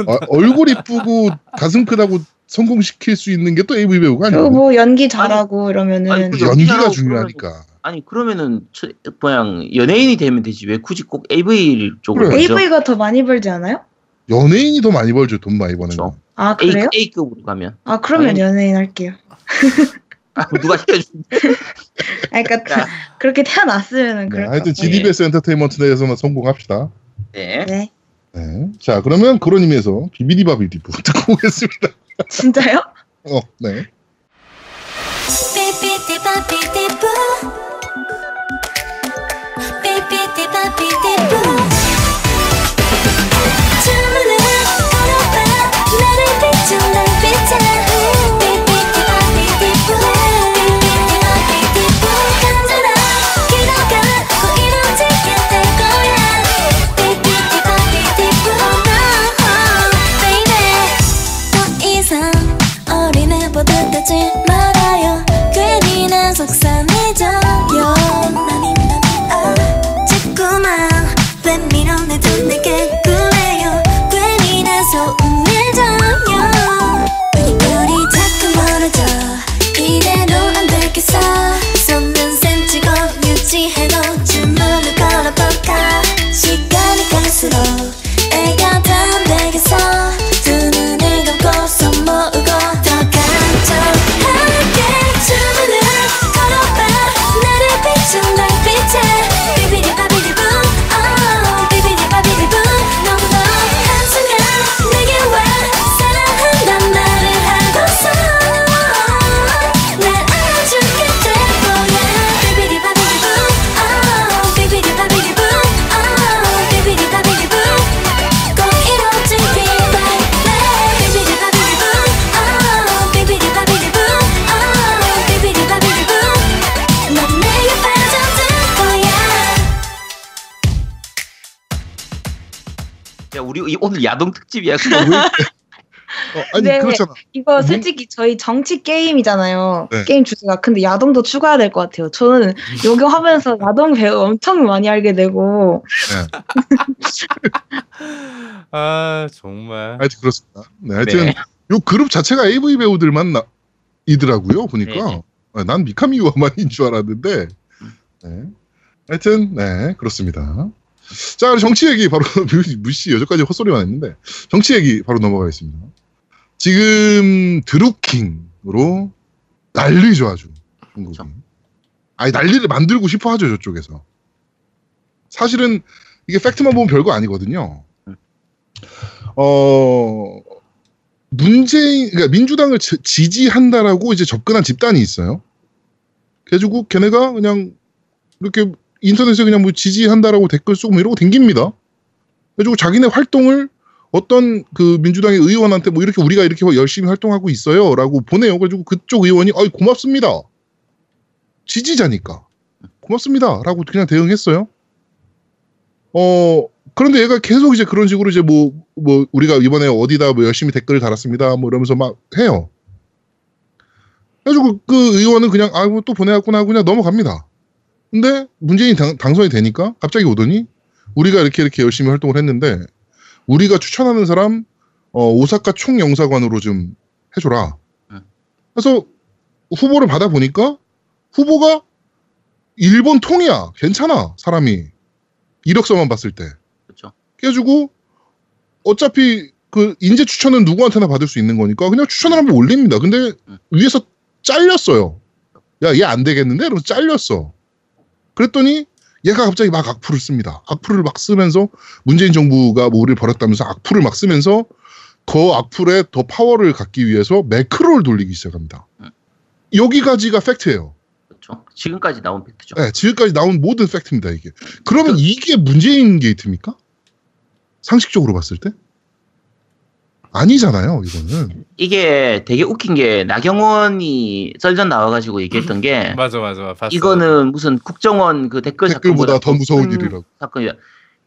어, 얼굴 이쁘고 가슴 크다고 성공시킬 수 있는 게 또 에이브이 배우가 아니고. 뭐 연기 잘하고 아니, 이러면은 아니, 그 연기가 중요하니까. 그러면, 아니 그러면은 그냥 연예인이 되면 되지 왜 굳이 꼭 에이브이 쪽으로? 그래. 에이브이가 더 많이 벌지 않아요? 연예인이 더 많이 벌죠. 돈 많이 버는 거. 아 그래요? A급으로 가면. 아 그러면 아니. 연예인 할게요. 아, 누가 시켜주는? 아, 그러니까 야. 그렇게 태어났으면은 그래. 네, 하여튼 지디비에스 네. 엔터테인먼트 내에서만 성공합시다. 네. 네. 네. 자 그러면 그런 의미에서 비비디바비디부 듣고 오겠습니다. 진짜요? 어, 네. 비비디바비디부. 비비디바비디부. 말아요 괜히 난 속상 우리 오늘 야동 특집이야. 어, 아니 네, 그렇잖아. 이거 솔직히 저희 정치 게임이잖아요. 네. 게임 주제가. 근데 야동도 추가해야 될 것 같아요. 저는 여기 하면서 야동 배우 엄청 많이 알게 되고. 네. 아 정말. 하여튼 그렇습니다. 네, 하여튼 네. 요 그룹 자체가 에이브이 배우들만 나, 이더라고요. 보니까 네. 난 미카미 유아만인 줄 알았는데. 네. 하여튼 네 그렇습니다. 자, 정치 얘기 바로 무시 여전까지 헛소리만 했는데 정치 얘기 바로 넘어가겠습니다. 지금 드루킹으로 난리죠 아주 한국이. 아니 난리를 만들고 싶어 하죠 저쪽에서. 사실은 이게 팩트만 보면 별거 아니거든요. 어 문재인 그러니까 민주당을 지지한다라고 이제 접근한 집단이 있어요. 그래가지고 걔네가 그냥 이렇게 인터넷에 그냥 뭐 지지한다라고 댓글 쓰고 뭐 이러고 댕깁니다. 그래가지고 자기네 활동을 어떤 그 민주당의 의원한테 뭐 이렇게 우리가 이렇게 열심히 활동하고 있어요 라고 보내요. 그래가지고 그쪽 의원이 아이 고맙습니다. 지지자니까. 고맙습니다. 라고 그냥 대응했어요. 어, 그런데 얘가 계속 이제 그런 식으로 이제 뭐, 뭐 우리가 이번에 어디다 뭐 열심히 댓글을 달았습니다. 뭐 이러면서 막 해요. 그래가지고 그 의원은 그냥 아, 뭐 또 보내왔구나 하고 그냥 넘어갑니다. 근데 문재인 당, 당선이 되니까 갑자기 오더니 우리가 이렇게 이렇게 열심히 활동을 했는데 우리가 추천하는 사람 어, 오사카 총영사관으로 좀 해줘라. 그래서 후보를 받아보니까 후보가 일본 통이야. 괜찮아. 사람이. 이력서만 봤을 때. 그렇죠. 깨주고 어차피 그 인재 추천은 누구한테나 받을 수 있는 거니까 그냥 추천을 한번 올립니다. 근데 응. 위에서 잘렸어요. 야, 얘 안 되겠는데? 이러면서 잘렸어. 그랬더니 얘가 갑자기 막 악플을 씁니다. 악플을 막 쓰면서 문재인 정부가 뭐 우리를 버렸다면서 악플을 막 쓰면서 그 악플에 더 파워를 갖기 위해서 매크로를 돌리기 시작합니다. 음. 여기까지가 팩트예요. 그렇죠. 지금까지 나온 팩트죠. 네, 지금까지 나온 모든 팩트입니다. 이게. 그러면 그... 이게 문재인 게이트입니까? 상식적으로 봤을 때? 아니잖아요. 이거는. 이게 되게 웃긴 게 나경원이 썰전 나와가지고 얘기했던 게 맞아 맞아 봤어. 이거는 무슨 국정원 그 댓글 댓글보다 더 무서운 일이라고. 사건이야.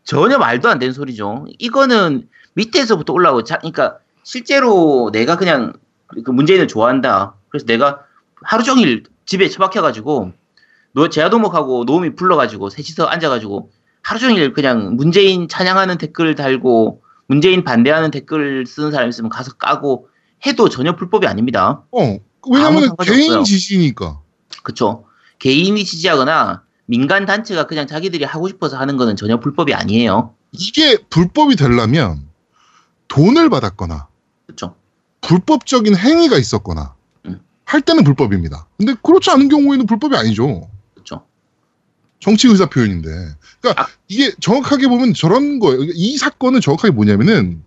전혀 말도 안 되는 소리죠. 이거는 밑에서부터 올라오고 자, 그러니까 실제로 내가 그냥 그 문재인을 좋아한다. 그래서 내가 하루 종일 집에 처박혀가지고 노 제아도목하고 노우미 불러가지고 셋이서 앉아가지고 하루 종일 그냥 문재인 찬양하는 댓글 달고 문재인 반대하는 댓글 쓰는 사람 있으면 가서 까고 해도 전혀 불법이 아닙니다. 어, 왜냐면 개인 없어요. 지지니까. 그렇죠. 개인이 지지하거나 민간 단체가 그냥 자기들이 하고 싶어서 하는 거는 전혀 불법이 아니에요. 이게 불법이 되려면 돈을 받았거나 그렇죠. 불법적인 행위가 있었거나 음. 할 때는 불법입니다. 근데 그렇지 않은 경우에는 불법이 아니죠. 그렇죠. 정치 의사 표현인데. 그러니까 아. 이게 정확하게 보면 저런 거예요. 이 사건은 정확하게 뭐냐면은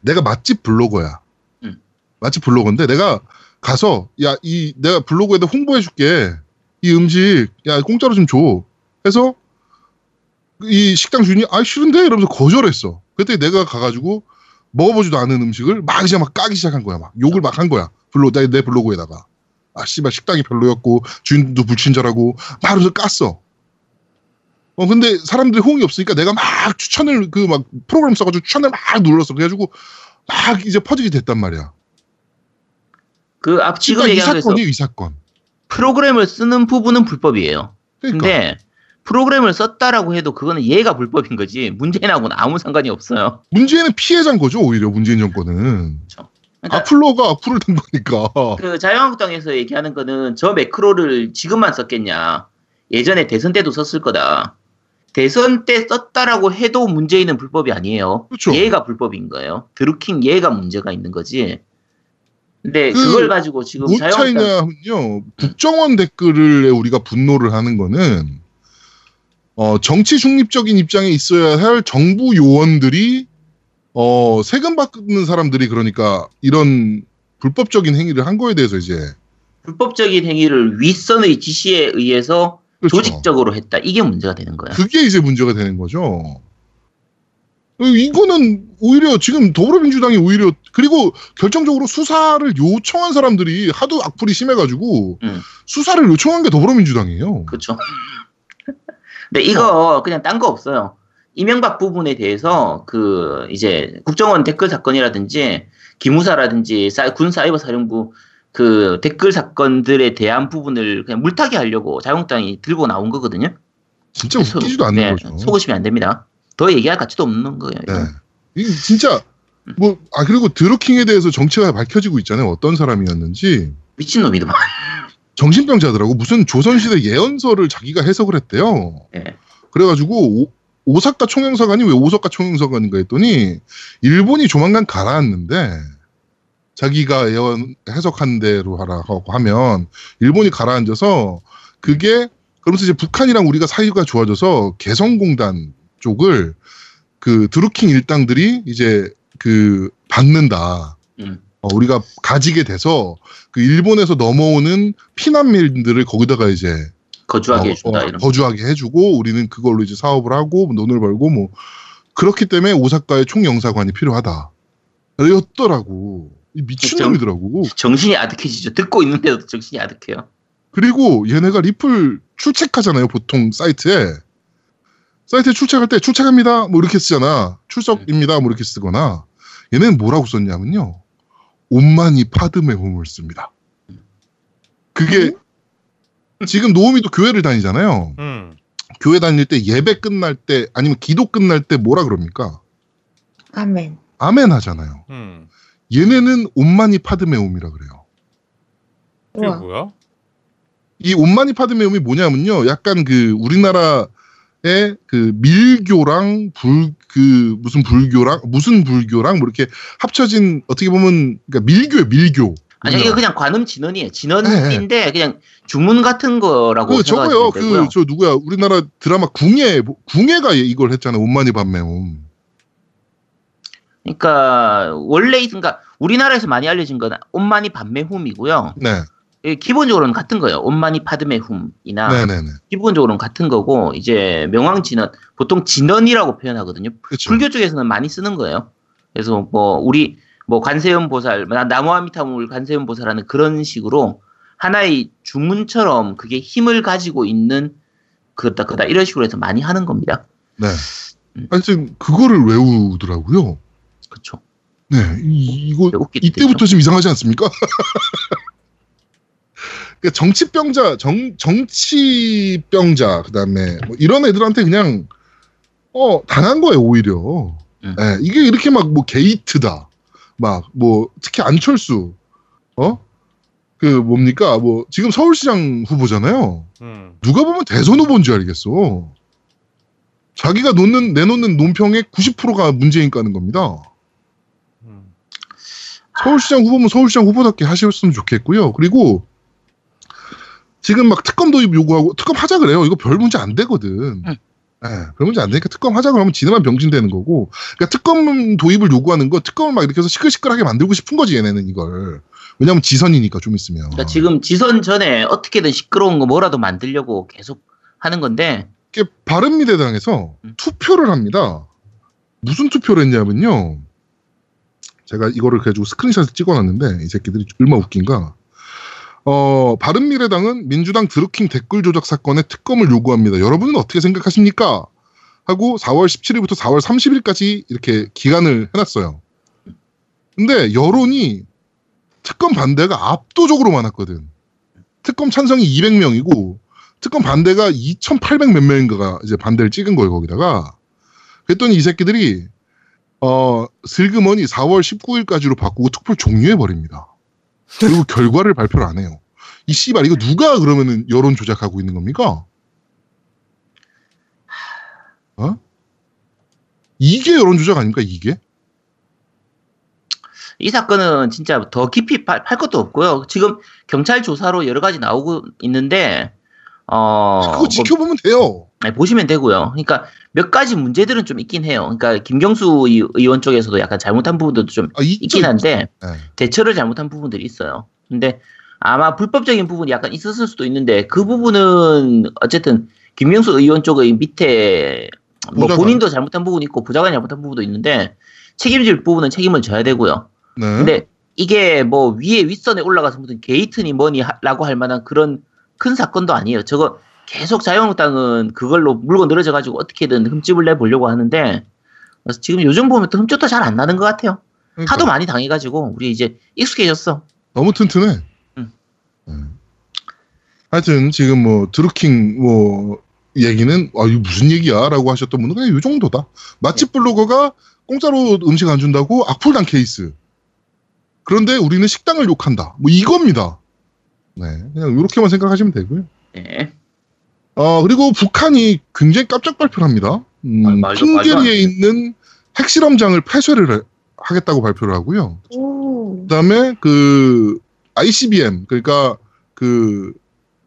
내가 맛집 블로거야. 응. 맛집 블로거인데 내가 가서 야, 이 내가 블로그에다 홍보해 줄게. 이 음식 야, 공짜로 좀 줘. 해서 이 식당 주인이 아, 싫은데 이러면서 거절했어. 그때 내가 가 가지고 먹어보지도 않은 음식을 막 이제 막 까기 시작한 거야. 막 욕을 막 한 거야. 블로 내, 내 블로그에다가. 아 씨발 식당이 별로였고 주인도 불친절하고 막 이러면서 깠어. 어, 근데 사람들이 호응이 없으니까 내가 막 추천을, 그 막 프로그램 써가지고 추천을 막 눌렀어. 그래가지고 막 이제 퍼지게 됐단 말이야. 그, 앞, 지금 얘기한 거. 이 사건이 이 사건. 프로그램을 쓰는 부분은 불법이에요. 그러니까. 근데 프로그램을 썼다라고 해도 그거는 얘가 불법인 거지. 문재인하고는 아무 상관이 없어요. 문재인은 피해자인 거죠, 오히려 문재인 정권은. 그렇죠. 그러니까 악플러가 악플을 든 거니까. 그 자유한국당에서 얘기하는 거는 저 매크로를 지금만 썼겠냐. 예전에 대선 때도 썼을 거다. 대선 때 썼다라고 해도 문재인은 불법이 아니에요. 그렇죠. 얘가 불법인 거예요. 드루킹 얘가 문제가 있는 거지. 근데 그 그걸 가지고 지금 뭐 자유한국당... 차이냐면요. 국정원 댓글에 우리가 분노를 하는 거는 어, 정치 중립적인 입장에 있어야 할 정부 요원들이 어, 세금 받는 사람들이 그러니까 이런 불법적인 행위를 한 거에 대해서 이제 불법적인 행위를 윗선의 지시에 의해서 그렇죠. 조직적으로 했다. 이게 문제가 되는 거야. 그게 이제 문제가 되는 거죠. 이거는 오히려 지금 더불어민주당이 오히려 그리고 결정적으로 수사를 요청한 사람들이 하도 악플이 심해가지고 음. 수사를 요청한 게 더불어민주당이에요. 그렇죠. 근데 이거 그냥 딴 거 없어요. 이명박 부분에 대해서 그 이제 국정원 댓글 사건이라든지 기무사라든지 군 사이버 사령부 그 댓글 사건들에 대한 부분을 그냥 물타기 하려고 자유한국당이 들고 나온 거거든요. 진짜 웃기지도 않는 네, 거죠. 속으시면 안 됩니다. 더 얘기할 가치도 없는 거예요. 네. 이게 진짜 뭐 아 그리고 드루킹에 대해서 정체가 밝혀지고 있잖아요. 어떤 사람이었는지. 미친놈이더만. 정신병자더라고. 무슨 조선시대 예언서를 자기가 해석을 했대요. 네. 그래가지고 오, 오사카 총영사관이 왜 오사카 총영사관인가 했더니 일본이 조만간 가라앉는데 자기가 예언 해석한 대로 하라고 하면 일본이 가라앉아서 그게 그러면서 이제 북한이랑 우리가 사이가 좋아져서 개성공단 쪽을 그 드루킹 일당들이 이제 그 받는다. 음. 어, 우리가 가지게 돼서 그 일본에서 넘어오는 피난민들을 거기다가 이제 거주하게 어, 해준다. 어, 거주하게 해주고 우리는 그걸로 이제 사업을 하고 돈을 벌고 뭐 그렇기 때문에 오사카의 총영사관이 필요하다. 였더라고. 미친놈이더라고. 정신이 아득해지죠. 듣고 있는데도 정신이 아득해요. 그리고 얘네가 리플 출첵하잖아요. 보통 사이트에. 사이트에 출첵할 때 출첵합니다. 뭐 이렇게 쓰잖아. 출석입니다. 뭐 이렇게 쓰거나. 얘네는 뭐라고 썼냐면요. 온만이 파드메 홈을 씁니다. 그게 음? 지금 노우미도 교회를 다니잖아요. 음. 교회 다닐 때 예배 끝날 때 아니면 기도 끝날 때 뭐라 그럽니까? 아멘. 아멘 하잖아요. 음. 얘네는 온만이 파드메움이라 그래요. 그게 뭐야? 이 온만이 파드메움이 뭐냐면요, 약간 그 우리나라의 그 밀교랑 불 그 무슨 불교랑 무슨 불교랑 뭐 이렇게 합쳐진 어떻게 보면 그러니까 밀교예요, 밀교. 아니 이게 그냥 관음 진언이에요. 진언인데 네. 그냥 주문 같은 거라고. 그 저거요, 그 저 누구야? 우리나라 드라마 궁예 궁예가 이걸 했잖아요. 온만이 파드메움. 그러니까 원래 그러니까 우리나라에서 많이 알려진 건 온마니 반매훔이고요. 네. 기본적으로는 같은 거예요. 온마니 파드매훔이나 네네네. 기본적으로는 같은 거고 이제 명왕진언 보통 진언이라고 표현하거든요. 그쵸. 불교 쪽에서는 많이 쓰는 거예요. 그래서 뭐 우리 뭐 관세음 보살, 나무아미타불 관세음 보살하는 그런 식으로 하나의 주문처럼 그게 힘을 가지고 있는 그다 그다 이런 식으로 해서 많이 하는 겁니다. 네. 하여튼 그거를 외우더라고요. 그렇죠. 네, 이, 이거 이때부터 되죠? 좀 이상하지 않습니까? 그러니까 정치병자, 정 정치병자 그다음에 뭐 이런 애들한테 그냥 어 당한 거예요 오히려. 응. 네, 이게 이렇게 막 뭐 게이트다, 막 뭐 특히 안철수, 어 그 뭡니까 뭐 지금 서울시장 후보잖아요. 응. 누가 보면 대선 후보인 줄 알겠어. 자기가 놓는 내놓는 논평의 구십 퍼센트가 문재인 까는 겁니다. 서울시장 후보면 서울시장 후보답게 하셨으면 좋겠고요. 그리고 지금 막 특검 도입 요구하고 특검 하자 그래요. 이거 별 문제 안 되거든. 응. 네, 별 문제 안 되니까 특검 하자 그러면 지네만 병신 되는 거고. 그러니까 특검 도입을 요구하는 거 특검을 막 이렇게 해서 시끌시끌하게 만들고 싶은 거지 얘네는 이걸. 왜냐하면 지선이니까 좀 있으면. 그러니까 지금 지선 전에 어떻게든 시끄러운 거 뭐라도 만들려고 계속 하는 건데. 바른미래당에서 음. 투표를 합니다. 무슨 투표를 했냐면요. 제가 이거를 가지고 스크린샷을 찍어놨는데 이 새끼들이 얼마 웃긴가. 어, 바른미래당은 민주당 드루킹 댓글 조작 사건에 특검을 요구합니다. 여러분은 어떻게 생각하십니까? 하고 사월 십칠일부터 사월 삼십일까지 이렇게 기간을 해놨어요. 근데 여론이 특검 반대가 압도적으로 많았거든. 특검 찬성이 이백 명이고 특검 반대가 이천팔백 몇 명인가가 이제 반대를 찍은 거예요, 거기다가. 그랬더니 이 새끼들이, 어, 슬그머니 사월 십구일까지로 바꾸고 투표를 종료해버립니다. 그리고 결과를 발표를 안 해요. 이 씨발, 이거 누가 그러면은 여론 조작하고 있는 겁니까? 어? 이게 여론 조작 아닙니까, 이게? 이 사건은 진짜 더 깊이 팔, 팔 것도 없고요. 지금 경찰 조사로 여러 가지 나오고 있는데, 어, 그거 지켜보면 뭐, 돼요. 네, 보시면 되고요. 그러니까 몇 가지 문제들은 좀 있긴 해요. 그러니까 김경수 의원 쪽에서도 약간 잘못한 부분들도 좀 아, 있죠, 있긴 한데 네. 대처를 잘못한 부분들이 있어요. 근데 아마 불법적인 부분이 약간 있었을 수도 있는데 그 부분은 어쨌든 김경수 의원 쪽의 밑에 뭐 본인도 잘못한 부분이 있고 보좌관이 잘못한 부분도 있는데 책임질 부분은 책임을 져야 되고요. 네. 근데 이게 뭐 위에 윗선에 올라가서 무슨 게이트니 뭐니라고 할 만한 그런 큰 사건도 아니에요. 저거 계속 자유한국당은 그걸로 물고 늘어져가지고 어떻게든 흠집을 내보려고 하는데, 그래서 지금 요즘 보면 또 흠집도 잘 안 나는 것 같아요. 그러니까. 하도 많이 당해가지고 우리 이제 익숙해졌어. 너무 튼튼해. 응. 응. 하여튼 지금 뭐 드루킹 뭐 얘기는 아 이거 무슨 얘기야 라고 하셨던 분은 그냥 이 정도다. 맛집 블로거가 공짜로 음식 안 준다고 악플단 케이스. 그런데 우리는 식당을 욕한다. 뭐 이겁니다. 네, 그냥 이렇게만 생각하시면 되고요. 네. 어, 그리고 북한이 굉장히 깜짝 발표를 합니다. 음, 풍계리에 있는 핵실험장을 폐쇄를 해, 하겠다고 발표를 하고요. 그 다음에 그 아이씨비엠, 그러니까 그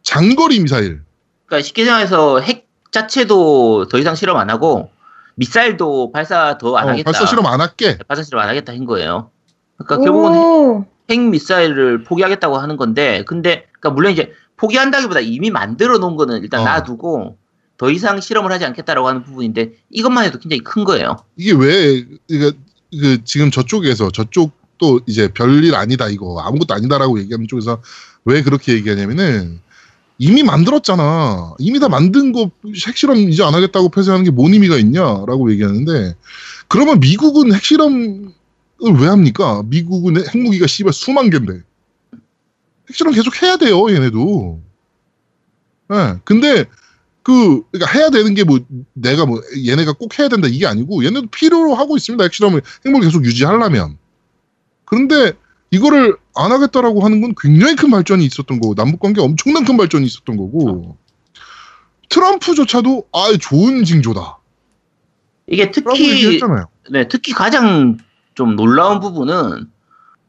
장거리 미사일. 그러니까 쉽게 생각해서 핵 자체도 더 이상 실험 안 하고 미사일도 발사 더 안 어, 하겠다. 발사 실험 안 할게. 발사 실험 안 하겠다 한 거예요. 그러니까 결국은 핵 미사일을 포기하겠다고 하는 건데, 근데 그러니까 물론 이제 포기한다기보다 이미 만들어 놓은 거는 일단 어. 놔두고 더 이상 실험을 하지 않겠다라고 하는 부분인데, 이것만 해도 굉장히 큰 거예요. 이게 왜 이게, 이게 지금 저쪽에서 저쪽도 이제 별일 아니다 이거 아무것도 아니다라고 얘기하는 쪽에서 왜 그렇게 얘기하냐면은 이미 만들었잖아. 이미 다 만든 거 핵실험 이제 안 하겠다고 폐쇄하는 게 뭔 의미가 있냐라고 얘기하는데, 그러면 미국은 핵실험을 왜 합니까? 미국은 핵무기가 씨발 수만 개인데. 핵실험 계속 해야 돼요, 얘네도. 예. 네, 근데, 그, 그니까 해야 되는 게 뭐, 내가 뭐, 얘네가 꼭 해야 된다 이게 아니고, 얘네도 필요로 하고 있습니다. 핵실험을, 핵무기 계속 유지하려면. 그런데, 이거를 안 하겠다라고 하는 건 굉장히 큰 발전이 있었던 거고, 남북 관계 엄청난 큰 발전이 있었던 거고, 트럼프조차도, 아 좋은 징조다. 이게 특히, 네, 특히 가장 좀 놀라운 부분은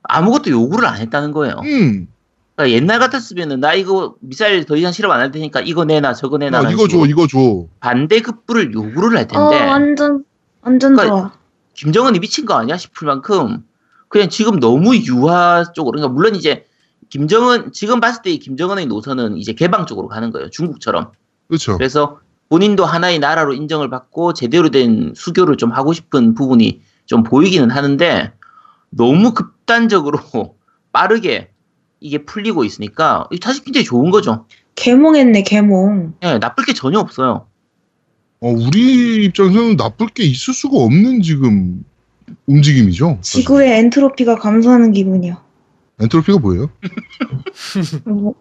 아무것도 요구를 안 했다는 거예요. 음. 그러니까 옛날 같았으면은 나 이거 미사일 더 이상 실험 안 할 테니까 이거 내놔 저거 내놔. 아, 이거 줘 이거 줘. 반대급부를 요구를 할 텐데. 어, 완전 완전 그러니까 좋아. 김정은이 미친 거 아니야 싶을 만큼 그냥 지금 너무 유화 쪽으로. 그러니까 물론 이제 김정은 지금 봤을 때 김정은의 노선은 이제 개방 쪽으로 가는 거예요. 중국처럼. 그렇죠. 그래서 본인도 하나의 나라로 인정을 받고 제대로 된 수교를 좀 하고 싶은 부분이 좀 보이기는 하는데, 너무 급단적으로 빠르게 이게 풀리고 있으니까 사실 굉장히 좋은 거죠. 개몽했네 개몽. 네, 나쁠 게 전혀 없어요. 어, 우리 입장에서는 나쁠 게 있을 수가 없는 지금 움직임이죠. 사실. 지구의 엔트로피가 감소하는 기분이야. 엔트로피가 뭐예요? 뭐,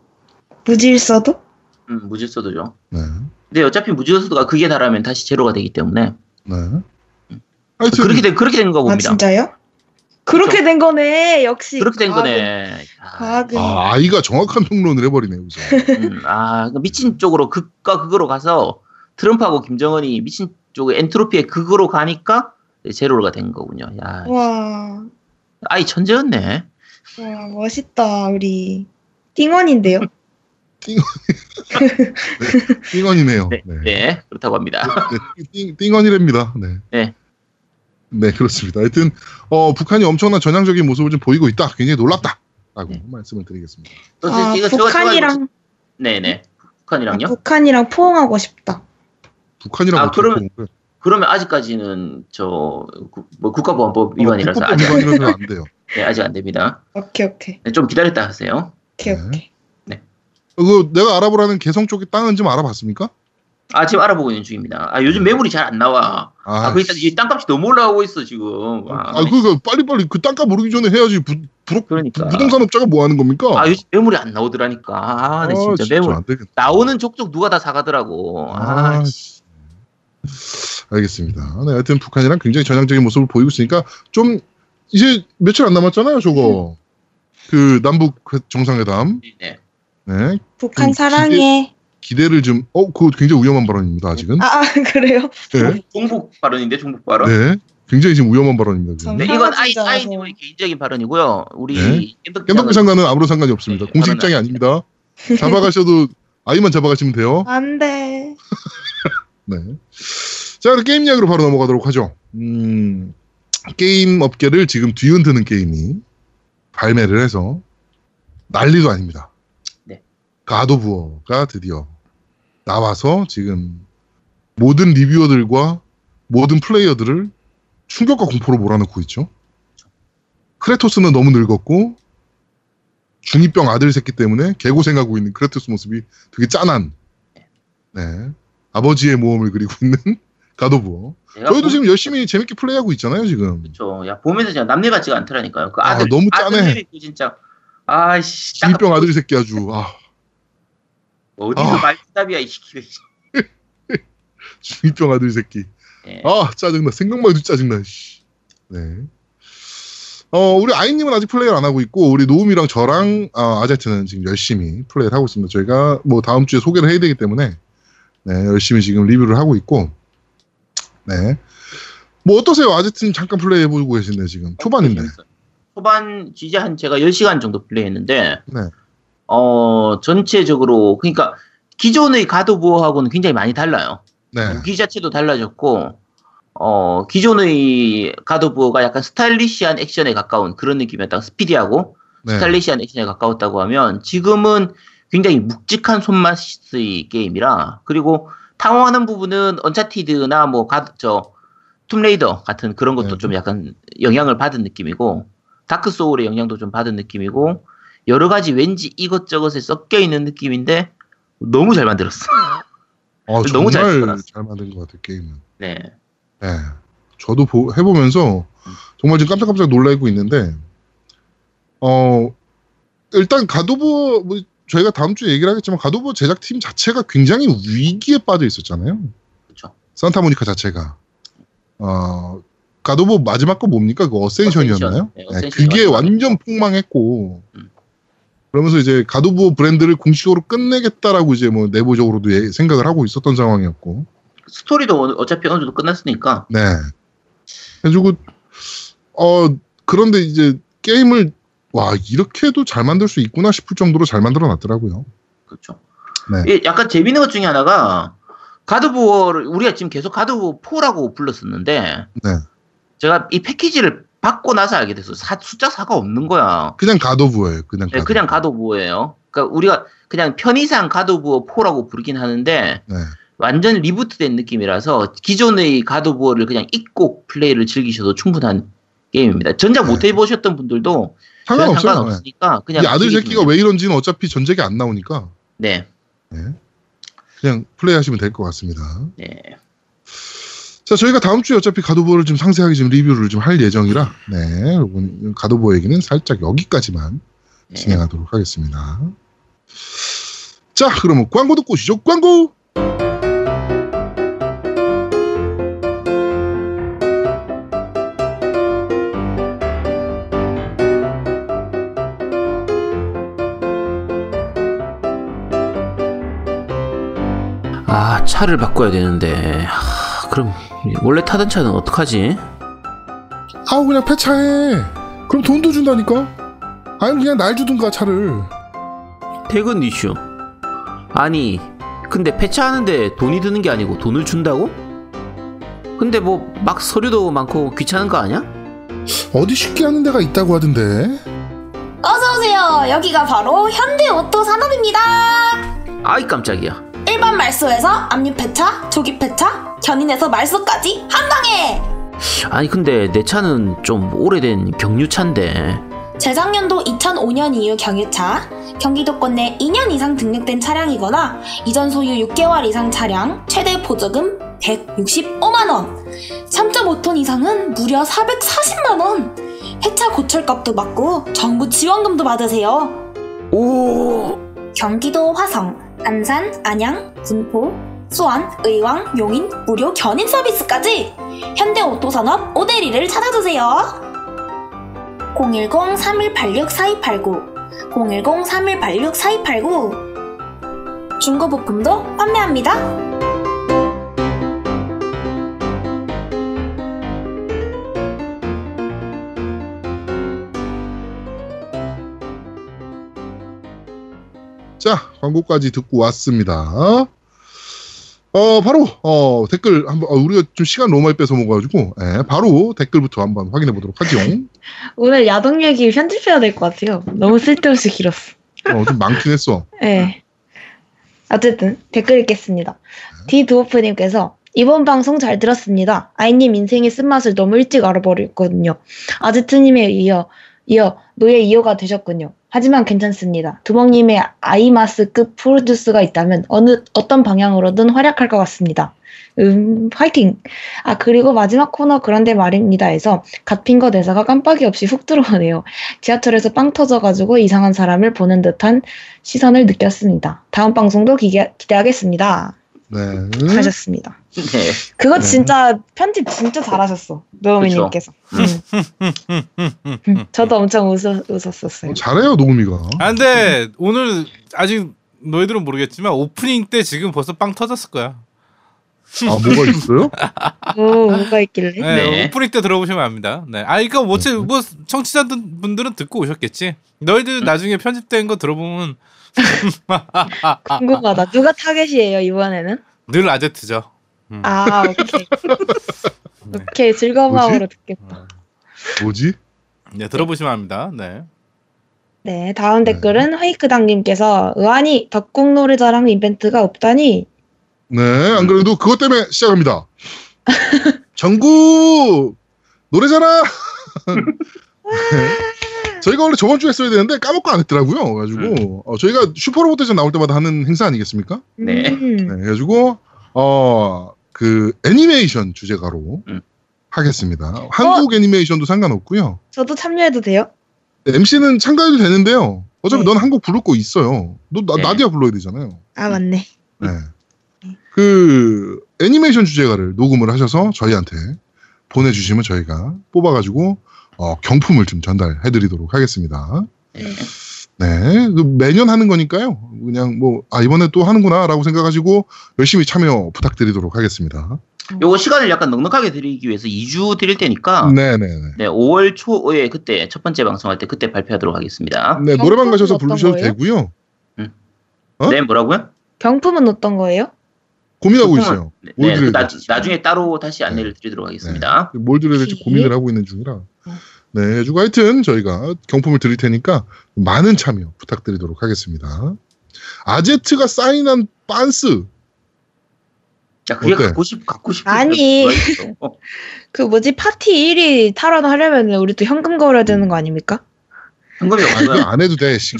무질서도? 음, 무질서도죠. 네. 근데 어차피 무질서도가 극에 달하면 다시 제로가 되기 때문에. 네. 하여튼, 그렇게 된 그렇게 된 거 봅니다. 아, 진짜요? 그렇게 된 거네. 역시. 그렇게 된 과학은. 거네. 과학은. 아, 아이가 정확한 평론을 해버리네 우선. 음, 아, 미친 쪽으로 극과 극으로 가서 트럼프하고 김정은이 미친 쪽의 엔트로피의 극으로 가니까 제로가 된 거군요. 야. 와. 아이 천재였네. 와, 멋있다 우리 띵원인데요. 띵원. 띵원이네요. 네, 네. 네, 그렇다고 합니다. 네, 띵원이랍니다. 네. 네. 네, 그렇습니다. 하여튼 어, 북한이 엄청난 전향적인 모습을 좀 보이고 있다. 굉장히 놀랍다. 라고 네. 말씀을 드리겠습니다. 아, 이거 북한이랑 네네. 네. 북한이랑요? 아, 북한이랑 포옹하고 싶다. 북한이랑 아, 그러면 포옹을? 그러면 아직까지는 저 뭐 국가보안법 위반이라서 어, 아직 위반이라서 안 돼요. 네, 아직 안 됩니다. 오케이, 오케이. 네, 좀 기다렸다 하세요. 오케이, 네. 오케이. 네. 어, 그 내가 알아보라는 개성 쪽의 땅은 좀 알아봤습니까? 아, 지금 알아보고 있는 중입니다. 아, 요즘 매물이 잘 안 나와. 아, 아 그러니까 이 땅값이 너무 올라가고 있어, 지금. 와. 아, 그러니까 빨리빨리 그 땅값 오르기 전에 해야지. 부, 부, 그러니까. 부, 부동산 업자가 뭐 하는 겁니까? 아, 요즘 매물이 안 나오더라니까. 아, 네, 진짜, 아, 진짜 매물. 나오는 족족 누가 다 사가더라고. 아, 아 씨. 알겠습니다. 네, 하여튼 북한이랑 굉장히 전향적인 모습을 보이고 있으니까 좀 이제 며칠 안 남았잖아요, 저거. 음. 그 남북 정상회담. 네. 네. 북한 사랑해. 기대를 좀, 어, 그거 굉장히 위험한 발언입니다, 아직은. 아, 아 그래요? 네. 종북 발언인데, 종북 발언. 네. 굉장히 지금 위험한 발언입니다. 네, 이건 아이, 아이님의 개인적인 발언이고요. 우리 겜덕비상과는 네. 아무런 상관이 없습니다. 네, 공식 입장이 아닙니다. 잡아가셔도, 아이만 잡아가시면 돼요. 안 돼. 네. 자, 그럼 게임 이야기로 바로 넘어가도록 하죠. 음, 게임 업계를 지금 뒤흔드는 게임이 발매를 해서 난리도 아닙니다. God of War가 드디어 나와서 지금 모든 리뷰어들과 모든 플레이어들을 충격과 공포로 몰아넣고 있죠. 크레토스는 너무 늙었고 중이 병 아들 새끼 때문에 개고생하고 있는 크레토스 모습이 되게 짠한 네. 아버지의 모험을 그리고 있는 God of War. 저희도 보... 지금 열심히 재밌게 플레이하고 있잖아요, 지금. 그렇죠. 야, 보면서 진짜 남네 같지가 않더라니까요. 그 아들, 아, 너무 짠해. 진짜. 아이씨. 기병 아들 새끼 아주. 아. 어디서 아. 말투답이야, 이 새끼. 중이병 아들 새끼. 네. 아, 짜증나. 생각만 해도 짜증나. 네. 어, 우리 아이님은 아직 플레이를 안 하고 있고, 우리 노움이랑 저랑 아, 아제트는 지금 열심히 플레이를 하고 있습니다. 저희가 뭐 다음 주에 소개를 해야 되기 때문에 네, 열심히 지금 리뷰를 하고 있고, 네. 뭐 어떠세요? 아제트는 잠깐 플레이해보고 계신데 지금 초반인데. 초반 이제 한 제가 열 시간 정도 플레이했는데, 네. 어 전체적으로 그러니까 기존의 God of War하고는 굉장히 많이 달라요. 네. 무기 자체도 달라졌고. 어, 기존의 God of War가 약간 스타일리시한 액션에 가까운 그런 느낌이었다가 스피디하고 네. 스타일리시한 액션에 가까웠다고 하면 지금은 굉장히 묵직한 손맛의 게임이라 그리고 탕후하는 부분은 언차티드나 뭐 가드, 저 툼레이더 같은 그런 것도 네. 좀 약간 영향을 받은 느낌이고 다크 소울의 영향도 좀 받은 느낌이고 여러 가지 왠지 이것저것에 섞여 있는 느낌인데 너무 잘 만들었어. 아, 너무 잘, 잘 만든 것 같아 게임은. 네. 네, 저도 보, 해보면서 정말 지금 깜짝깜짝 놀라고 있는데 어 일단 God of War 뭐 저희가 다음 주에 얘기를 하겠지만 God of War 제작팀 자체가 굉장히 위기에 빠져 있었잖아요. 그렇죠. 산타모니카 자체가 어 God of War 마지막 거 뭡니까? 그 어센션이었나요? 네, 어센션. 네, 그게 완전 폭망했고 음. 그러면서 이제 God of War 브랜드를 공식으로 끝내겠다라고 이제 뭐 내부적으로도 예, 생각을 하고 있었던 상황이었고. 스토리도 어차피 어느 정도 끝났으니까. 네. 그래가지고 어 그런데 이제 게임을 와 이렇게도 잘 만들 수 있구나 싶을 정도로 잘 만들어놨더라고요. 그렇죠. 네. 예, 약간 재밌는 것 중에 하나가 God of War를 우리가 지금 계속 God of War 사라고 불렀었는데, 네. 제가 이 패키지를 받고 나서 알게 됐어. 사, 숫자 사가 없는 거야. 그냥 God of War예요. 그냥. 네, God 그냥 God of War예요. 그러니까 우리가 그냥 편의상 God of War 사라고 부르긴 하는데. 네. 완전 리부트된 느낌이라서 기존의 God of War를 그냥 잊고 플레이를 즐기셔도 충분한 게임입니다. 전작 네. 못 해보셨던 분들도 상관없어요. 상관없으니까 그냥 이 아들 새끼가 왜 이런지는 어차피 전작이 안 나오니까 네, 네. 그냥 플레이하시면 될 것 같습니다. 네. 자 저희가 다음 주에 어차피 God of War를 좀 상세하게 좀 리뷰를 좀 할 예정이라 네 여러분 God of War 얘기는 살짝 여기까지만 네. 진행하도록 하겠습니다. 자 그러면 광고 듣고 오시죠. 광고. 아 차를 바꿔야 되는데 하, 그럼 원래 타던 차는 어떡하지? 아우 그냥 폐차해. 그럼 돈도 준다니까. 아니면 그냥 날 주든가 차를. 퇴근 이슈. 아니 근데 폐차하는데 돈이 드는 게 아니고 돈을 준다고? 근데 뭐 막 서류도 많고 귀찮은 거 아니야? 어디 쉽게 하는 데가 있다고 하던데. 어서오세요. 여기가 바로 현대오토산업입니다. 아이 깜짝이야. 일반 말소에서 압류 폐차, 조기 폐차, 견인에서 말소까지 한방에! 아니 근데 내 차는 좀 오래된 경유차인데 재작년도 이천오 년 이후 경유차, 경기도권 내 이 년 이상 등록된 차량이거나 이전 소유 육 개월 이상 차량, 최대 보조금 백육십오만 원, 삼 점 오 톤 이상은 무려 사백사십만 원, 폐차 고철값도 받고 정부 지원금도 받으세요. 오! 경기도 화성 안산, 안양, 군포, 수원, 의왕, 용인, 무료 견인 서비스까지 현대오토산업 오대리를 찾아주세요. 공일공 삼일팔육 사이팔구 공일공 삼일팔육 사이팔구 중고부품도 판매합니다. 자, 광고까지 듣고 왔습니다. 어, 바로 어, 댓글 한번 어, 우리가 좀 시간 너무 많이 뺏어 먹어가지고 예, 바로 댓글부터 한번 확인해 보도록 하죠. 오늘 야동 얘기 편집해야 될 것 같아요. 너무 쓸데없이 길었어. 어, 좀 많긴 했어. 네. 어쨌든 댓글 읽겠습니다. 네. 디드워프님께서 이번 방송 잘 들었습니다. 아이님 인생의 쓴맛을 너무 일찍 알아버렸거든요. 아제트님에 이어 이어 노예 이어가 되셨군요. 하지만 괜찮습니다. 두목님의 아이마스급 프로듀스가 있다면 어느 어떤 방향으로든 활약할 것 같습니다. 음, 화이팅! 아, 그리고 마지막 코너 그런데 말입니다에서 갓핑거 대사가 깜빡이 없이 훅 들어오네요. 지하철에서 빵 터져가지고 이상한 사람을 보는 듯한 시선을 느꼈습니다. 다음 방송도 기계, 기대하겠습니다. 네. 하셨습니다. 네. 그거 진짜 네. 편집 진짜 잘하셨어. 노우미님께서. 음. 저도 엄청 웃어, 웃었었어요. 어, 잘해요 노우미가. 아, 근데 음. 오늘 아직 너희들은 모르겠지만 오프닝 때 지금 벌써 빵 터졌을 거야. 아, 뭐가 있어요? 오, 뭐가 있길래? 네, 네. 오프닝 때 들어보시면 압니다. 네. 아, 그러니까 뭐, 네. 뭐 청취자분들은 듣고 오셨겠지. 너희들 음. 나중에 편집된 거 들어보면 궁금하다. 누가 타겟이에요 이번에는? 늘 아제트죠. 음. 아, 오케이. 네. 오케이, 즐거운 뭐지? 마음으로 듣겠다. 뭐지? 네, 들어보시면 합니다. 네. 네, 다음 네. 댓글은 화이크당님께서 의아니 덕국 노래자랑 이벤트가 없다니. 네, 안 그래도 그것 때문에 시작합니다. 전국 노래자랑. 저희가 원래 저번 주에 했어야 되는데 까먹고 안 했더라고요. 그래가지고 어, 저희가 슈퍼로봇 대전 나올 때마다 하는 행사 아니겠습니까? 네. 네, 그래가지고 어, 그 애니메이션 주제가로 음. 하겠습니다. 어? 한국 애니메이션도 상관없고요. 저도 참여해도 돼요? 네, 엠씨는 참가해도 되는데요. 어차피 네. 넌 한국 부를 거 있어요. 너 나, 네. 나디아 불러야 되잖아요. 아, 맞네. 네. 그 애니메이션 주제가를 녹음을 하셔서 저희한테 보내주시면 저희가 뽑아가지고 어, 경품을 좀 전달해드리도록 하겠습니다. 네. 네. 매년 하는 거니까요. 그냥 뭐, 아, 이번에 또 하는구나 라고 생각하시고 열심히 참여 부탁드리도록 하겠습니다. 요거 시간을 약간 넉넉하게 드리기 위해서 이 주 드릴 테니까. 네네네. 네, 오월 초에 그때 첫 번째 방송할 때 그때 발표하도록 하겠습니다. 네, 노래방 가셔서 부르셔도 거예요? 되고요. 응. 어? 네, 뭐라고요? 경품은 어떤 거예요? 고민하고 경품은, 있어요. 네, 뭘 네, 나, 나중에 따로 다시 안내를 네. 드리도록 하겠습니다. 네. 뭘 드려야 될지 고민을 하고 있는 중이라. 네, 주고 하여튼 저희가 경품을 드릴 테니까 많은 참여 부탁드리도록 하겠습니다. 아제트가 사인한 빤스. 야, 그게 어때? 갖고 싶, 갖고 싶. 아니, 어. 그 뭐지 파티 일 위 탈환하려면 우리 또 현금 걸어야 되는 거 아닙니까? 현금이 없어요. 안 해도 돼, 씨. 야,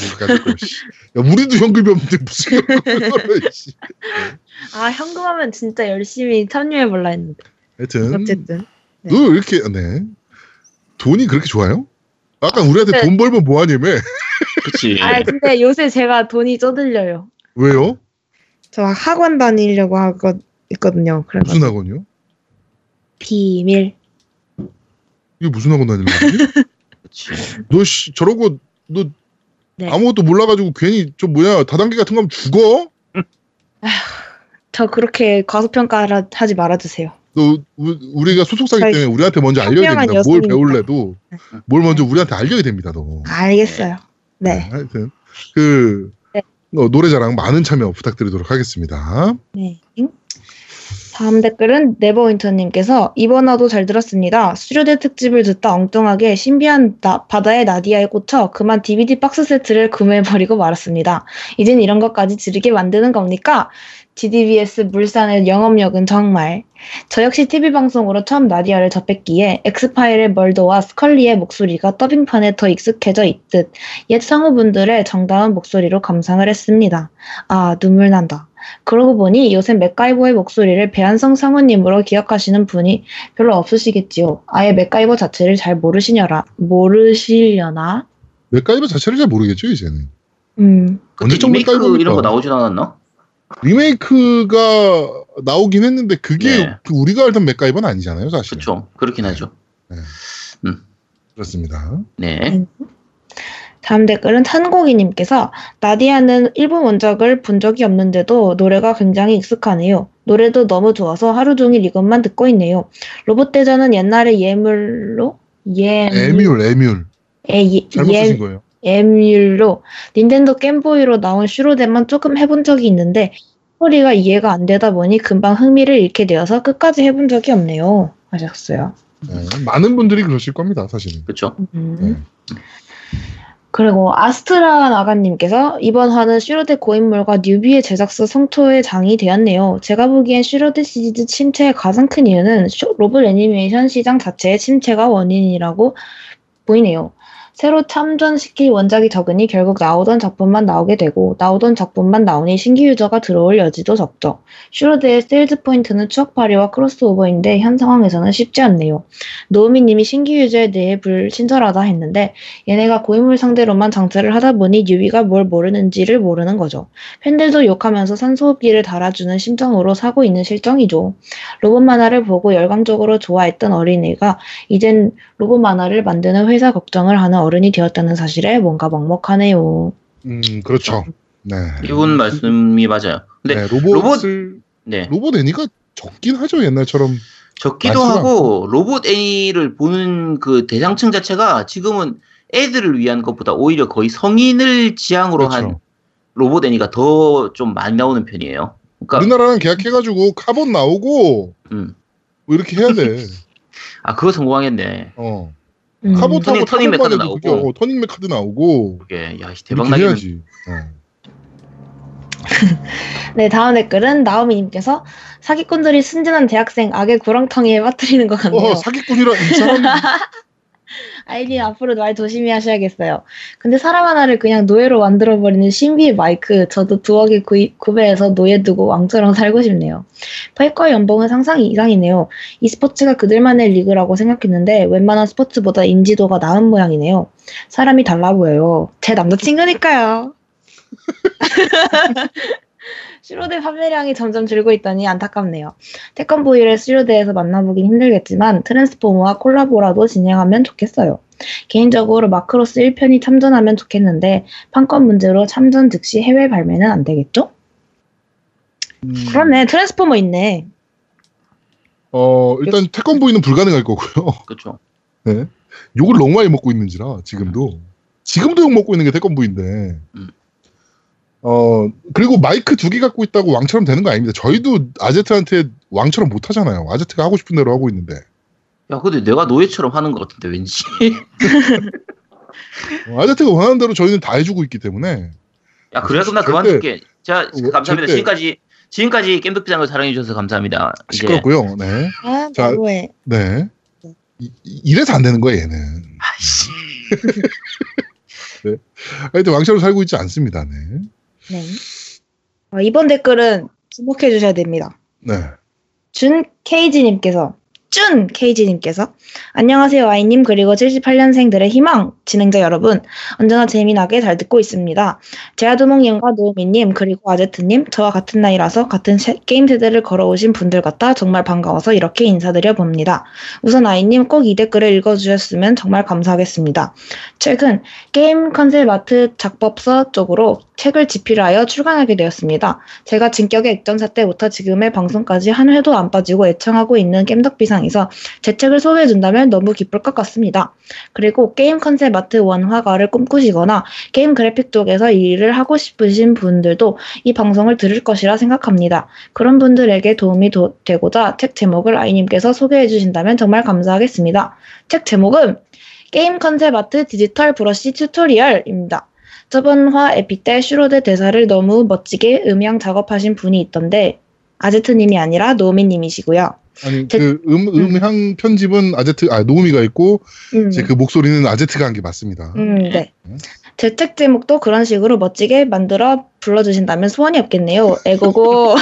우리도 현금이 없는데 무슨 현금을 걸어야 씨. 아, 현금하면 진짜 열심히 참여해 볼라 했는데. 하여튼. 어쨌든. 네. 너 이렇게 네. 돈이 그렇게 좋아요? 아까 우리한테 근데, 돈 벌면 뭐하냐며. 그치. 아, 근데 요새 제가 돈이 쪼들려요. 왜요? 저 학원 다니려고 하고 있거든요. 그래가지고. 무슨 학원이요? 비밀. 이게 무슨 학원 다니려고 하지? 너 씨, 저러고 너 네. 아무것도 몰라가지고 괜히 저 뭐야 다단계 같은 거 하면 죽어? 아휴, 저 그렇게 과소평가 하지 말아주세요. 또 우리가 소속사기 때문에 우리한테 먼저 알려야 됩니다. 여성입니다. 뭘 배울래도 뭘 먼저 우리한테 알려야 됩니다. 너. 알겠어요. 네. 네, 하여튼 그 네. 노래자랑 많은 참여 부탁드리도록 하겠습니다. 네. 다음 댓글은 네버윈터님께서 이번 화도 잘 들었습니다. 수료대 특집을 듣다 엉뚱하게 신비한 나, 바다의 나디아에 꽂혀 그만 디비디 박스 세트를 구매해버리고 말았습니다. 이젠 이런 것까지 지르게 만드는 겁니까? 지디비에스 물산의 영업력은 정말. 저 역시 티비 방송으로 처음 나디아를 접했기에 엑스파일의 멀더와 스컬리의 목소리가 더빙판에 더 익숙해져 있듯 옛 성우분들의 정다운 목소리로 감상을 했습니다. 아, 눈물 난다. 그러고 보니 요새 맥가이버의 목소리를 배한성 성우님으로 기억하시는 분이 별로 없으시겠지요. 아예 맥가이버 자체를 잘 모르시려나? 모르시려나? 맥가이버 자체를 잘 모르겠죠, 이제는. 음. 언제쯤 맥가이버 이런 거 나오진 않았나? 리메이크가 나오긴 했는데 그게 네. 우리가 알던 맥가이버는 아니잖아요, 사실. 그렇죠. 그렇긴 네. 하죠. 네. 음. 그렇습니다. 네. 다음 댓글은 탄고기님께서 나디아는 일본 원작을 본 적이 없는데도 노래가 굉장히 익숙하네요. 노래도 너무 좋아서 하루 종일 이것만 듣고 있네요. 로봇대전은 옛날에 예물로? 예... 에뮬, 에뮬. 에, 예, 잘못 쓰신 예... 거예요. 에뮬로 닌텐도 겜보이로 나온 슈로데만 조금 해본 적이 있는데 스토리가 이해가 안 되다 보니 금방 흥미를 잃게 되어서 끝까지 해본 적이 없네요. 하셨어요. 네, 많은 분들이 그러실 겁니다. 사실은. 그렇죠. 음. 네. 그리고 아스트라 나가님께서 이번 화는 슈로데 고인물과 뉴비의 제작사 성토의 장이 되었네요. 제가 보기엔 슈로데 시리즈 침체의 가장 큰 이유는 로봇 애니메이션 시장 자체의 침체가 원인이라고 보이네요. 새로 참전시킬 원작이 적으니 결국 나오던 작품만 나오게 되고 나오던 작품만 나오니 신규 유저가 들어올 여지도 적죠. 슈로드의 세일즈 포인트는 추억 파리와 크로스오버인데 현 상황에서는 쉽지 않네요. 노우미님이 신규 유저에 대해 불친절하다 했는데 얘네가 고인물 상대로만 장사를 하다 보니 뉴비가 뭘 모르는지를 모르는 거죠. 팬들도 욕하면서 산소호흡기를 달아주는 심정으로 사고 있는 실정이죠. 로봇 만화를 보고 열광적으로 좋아했던 어린애가 이젠 로봇 만화를 만드는 회사 걱정을 하는 어른이 되었다는 사실에 뭔가 먹먹하네요. 음, 그렇죠. 네. 이분 말씀이 맞아요. 근데 네, 로봇을, 로봇, 네. 로봇 애니가 적긴 하죠, 옛날처럼. 적기도 하고, 로봇 애니를 보는 그 대상층 자체가 지금은 애들을 위한 것보다 오히려 거의 성인을 지향으로 그렇죠. 한 로봇 애니가 더 좀 많이 나오는 편이에요. 그러니까 우리나라랑 계약해가지고 카본 나오고, 음. 뭐 이렇게 해야 돼. 아, 그거 성공하겠네. 어. 음. 카보타고 터닝 메카드 나오고, 어, 터닝 메카드 나오고. 그게 야 대박 나겠지. 네, 다음 댓글은 나오미님께서 사기꾼들이 순진한 대학생 악의 구렁텅이에 빠뜨리는 것 같네요. 어, 사기꾼이라 이 사람. 아이님 앞으로 말 조심히 하셔야겠어요. 근데 사람 하나를 그냥 노예로 만들어버리는 신비의 마이크, 저도 두억에 구입, 구매해서 노예 두고 왕처럼 살고 싶네요. 페이커의 연봉은 상상 이상이네요. e스포츠가 그들만의 리그라고 생각했는데 웬만한 스포츠보다 인지도가 나은 모양이네요. 사람이 달라 보여요. 제 남자친구니까요. 슈로드 판매량이 점점 줄고 있다니 안타깝네요. 태권 브이를 슈로드에서 만나보긴 힘들겠지만 트랜스포머와 콜라보라도 진행하면 좋겠어요. 개인적으로 마크로스 일 편이 참전하면 좋겠는데 판권 문제로 참전 즉시 해외 발매는 안 되겠죠? 음... 그러네. 트랜스포머 있네. 어 일단 그치? 태권 브이는 불가능할 거고요. 그렇죠. 네. 욕을 너무 많이 먹고 있는지라 지금도 지금도 욕 먹고 있는 게 태권 브이인데. 음. 어 그리고 마이크 두 개 갖고 있다고 왕처럼 되는 거 아닙니다. 저희도 아제트한테 왕처럼 못 하잖아요. 아제트가 하고 싶은 대로 하고 있는데. 야 근데 내가 노예처럼 하는 것 같은데 왠지. 어, 아제트가 원하는 대로 저희는 다 해주고 있기 때문에. 야 그래야 그럼 나 그만둘게. 자 감사합니다. 절대. 지금까지 지금까지 겜덕비상을 사랑해 주셔서 감사합니다. 시끄럽고요. 네. 아, 자, 뭐해. 네. 이, 이래서 안 되는 거예요 얘는. 아씨. 네. 하여튼 왕처럼 살고 있지 않습니다. 네. 네. 어, 이번 댓글은 주목해 주셔야 됩니다. 네. 준 케이지님께서 준 케이지님께서 안녕하세요 와이님 그리고 칠십팔 년생들의 희망 진행자 여러분 언제나 재미나게 잘 듣고 있습니다. 제아두몽님과 노미님 그리고 아제트님 저와 같은 나이라서 같은 세, 게임 세대를 걸어오신 분들 같아 정말 반가워서 이렇게 인사드려 봅니다. 우선 와이님 꼭 이 댓글을 읽어주셨으면 정말 감사하겠습니다. 최근 게임 컨셉 아트 작법서 쪽으로 책을 집필하여 출간하게 되었습니다. 제가 진격의 액전사 때부터 지금의 방송까지 한 회도 안 빠지고 애청하고 있는 겜덕비상에서 제 책을 소개해준다면 너무 기쁠 것 같습니다. 그리고 게임 컨셉 아트 원화가를 꿈꾸시거나 게임 그래픽 쪽에서 일을 하고 싶으신 분들도 이 방송을 들을 것이라 생각합니다. 그런 분들에게 도움이 도, 되고자 책 제목을 아이님께서 소개해주신다면 정말 감사하겠습니다. 책 제목은 게임 컨셉 아트 디지털 브러쉬 튜토리얼입니다. 저번 화 에피 때 슈로드 대사를 너무 멋지게 음향 작업하신 분이 있던데 아제트님이 아니라 노미님이시고요. 아니 제... 그 음, 음향 편집은 아제트 아 노미가 있고 음. 제 그 목소리는 아제트가 한 게 맞습니다. 음, 네. 제 책 제목도 그런 식으로 멋지게 만들어 불러주신다면 소원이 없겠네요. 에고고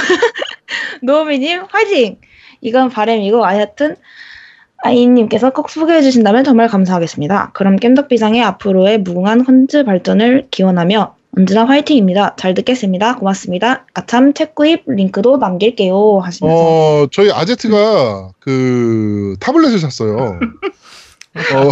노미님 화이팅! 이건 바람이고 하여튼 아이님께서 꼭 소개해주신다면 정말 감사하겠습니다. 그럼 겜덕비상의 앞으로의 무궁한 헌즈 발전을 기원하며 언제나 화이팅입니다. 잘 듣겠습니다. 고맙습니다. 아참 책 구입 링크도 남길게요. 하시면서 어, 저희 아제트가 그 타블렛을 샀어요. 어,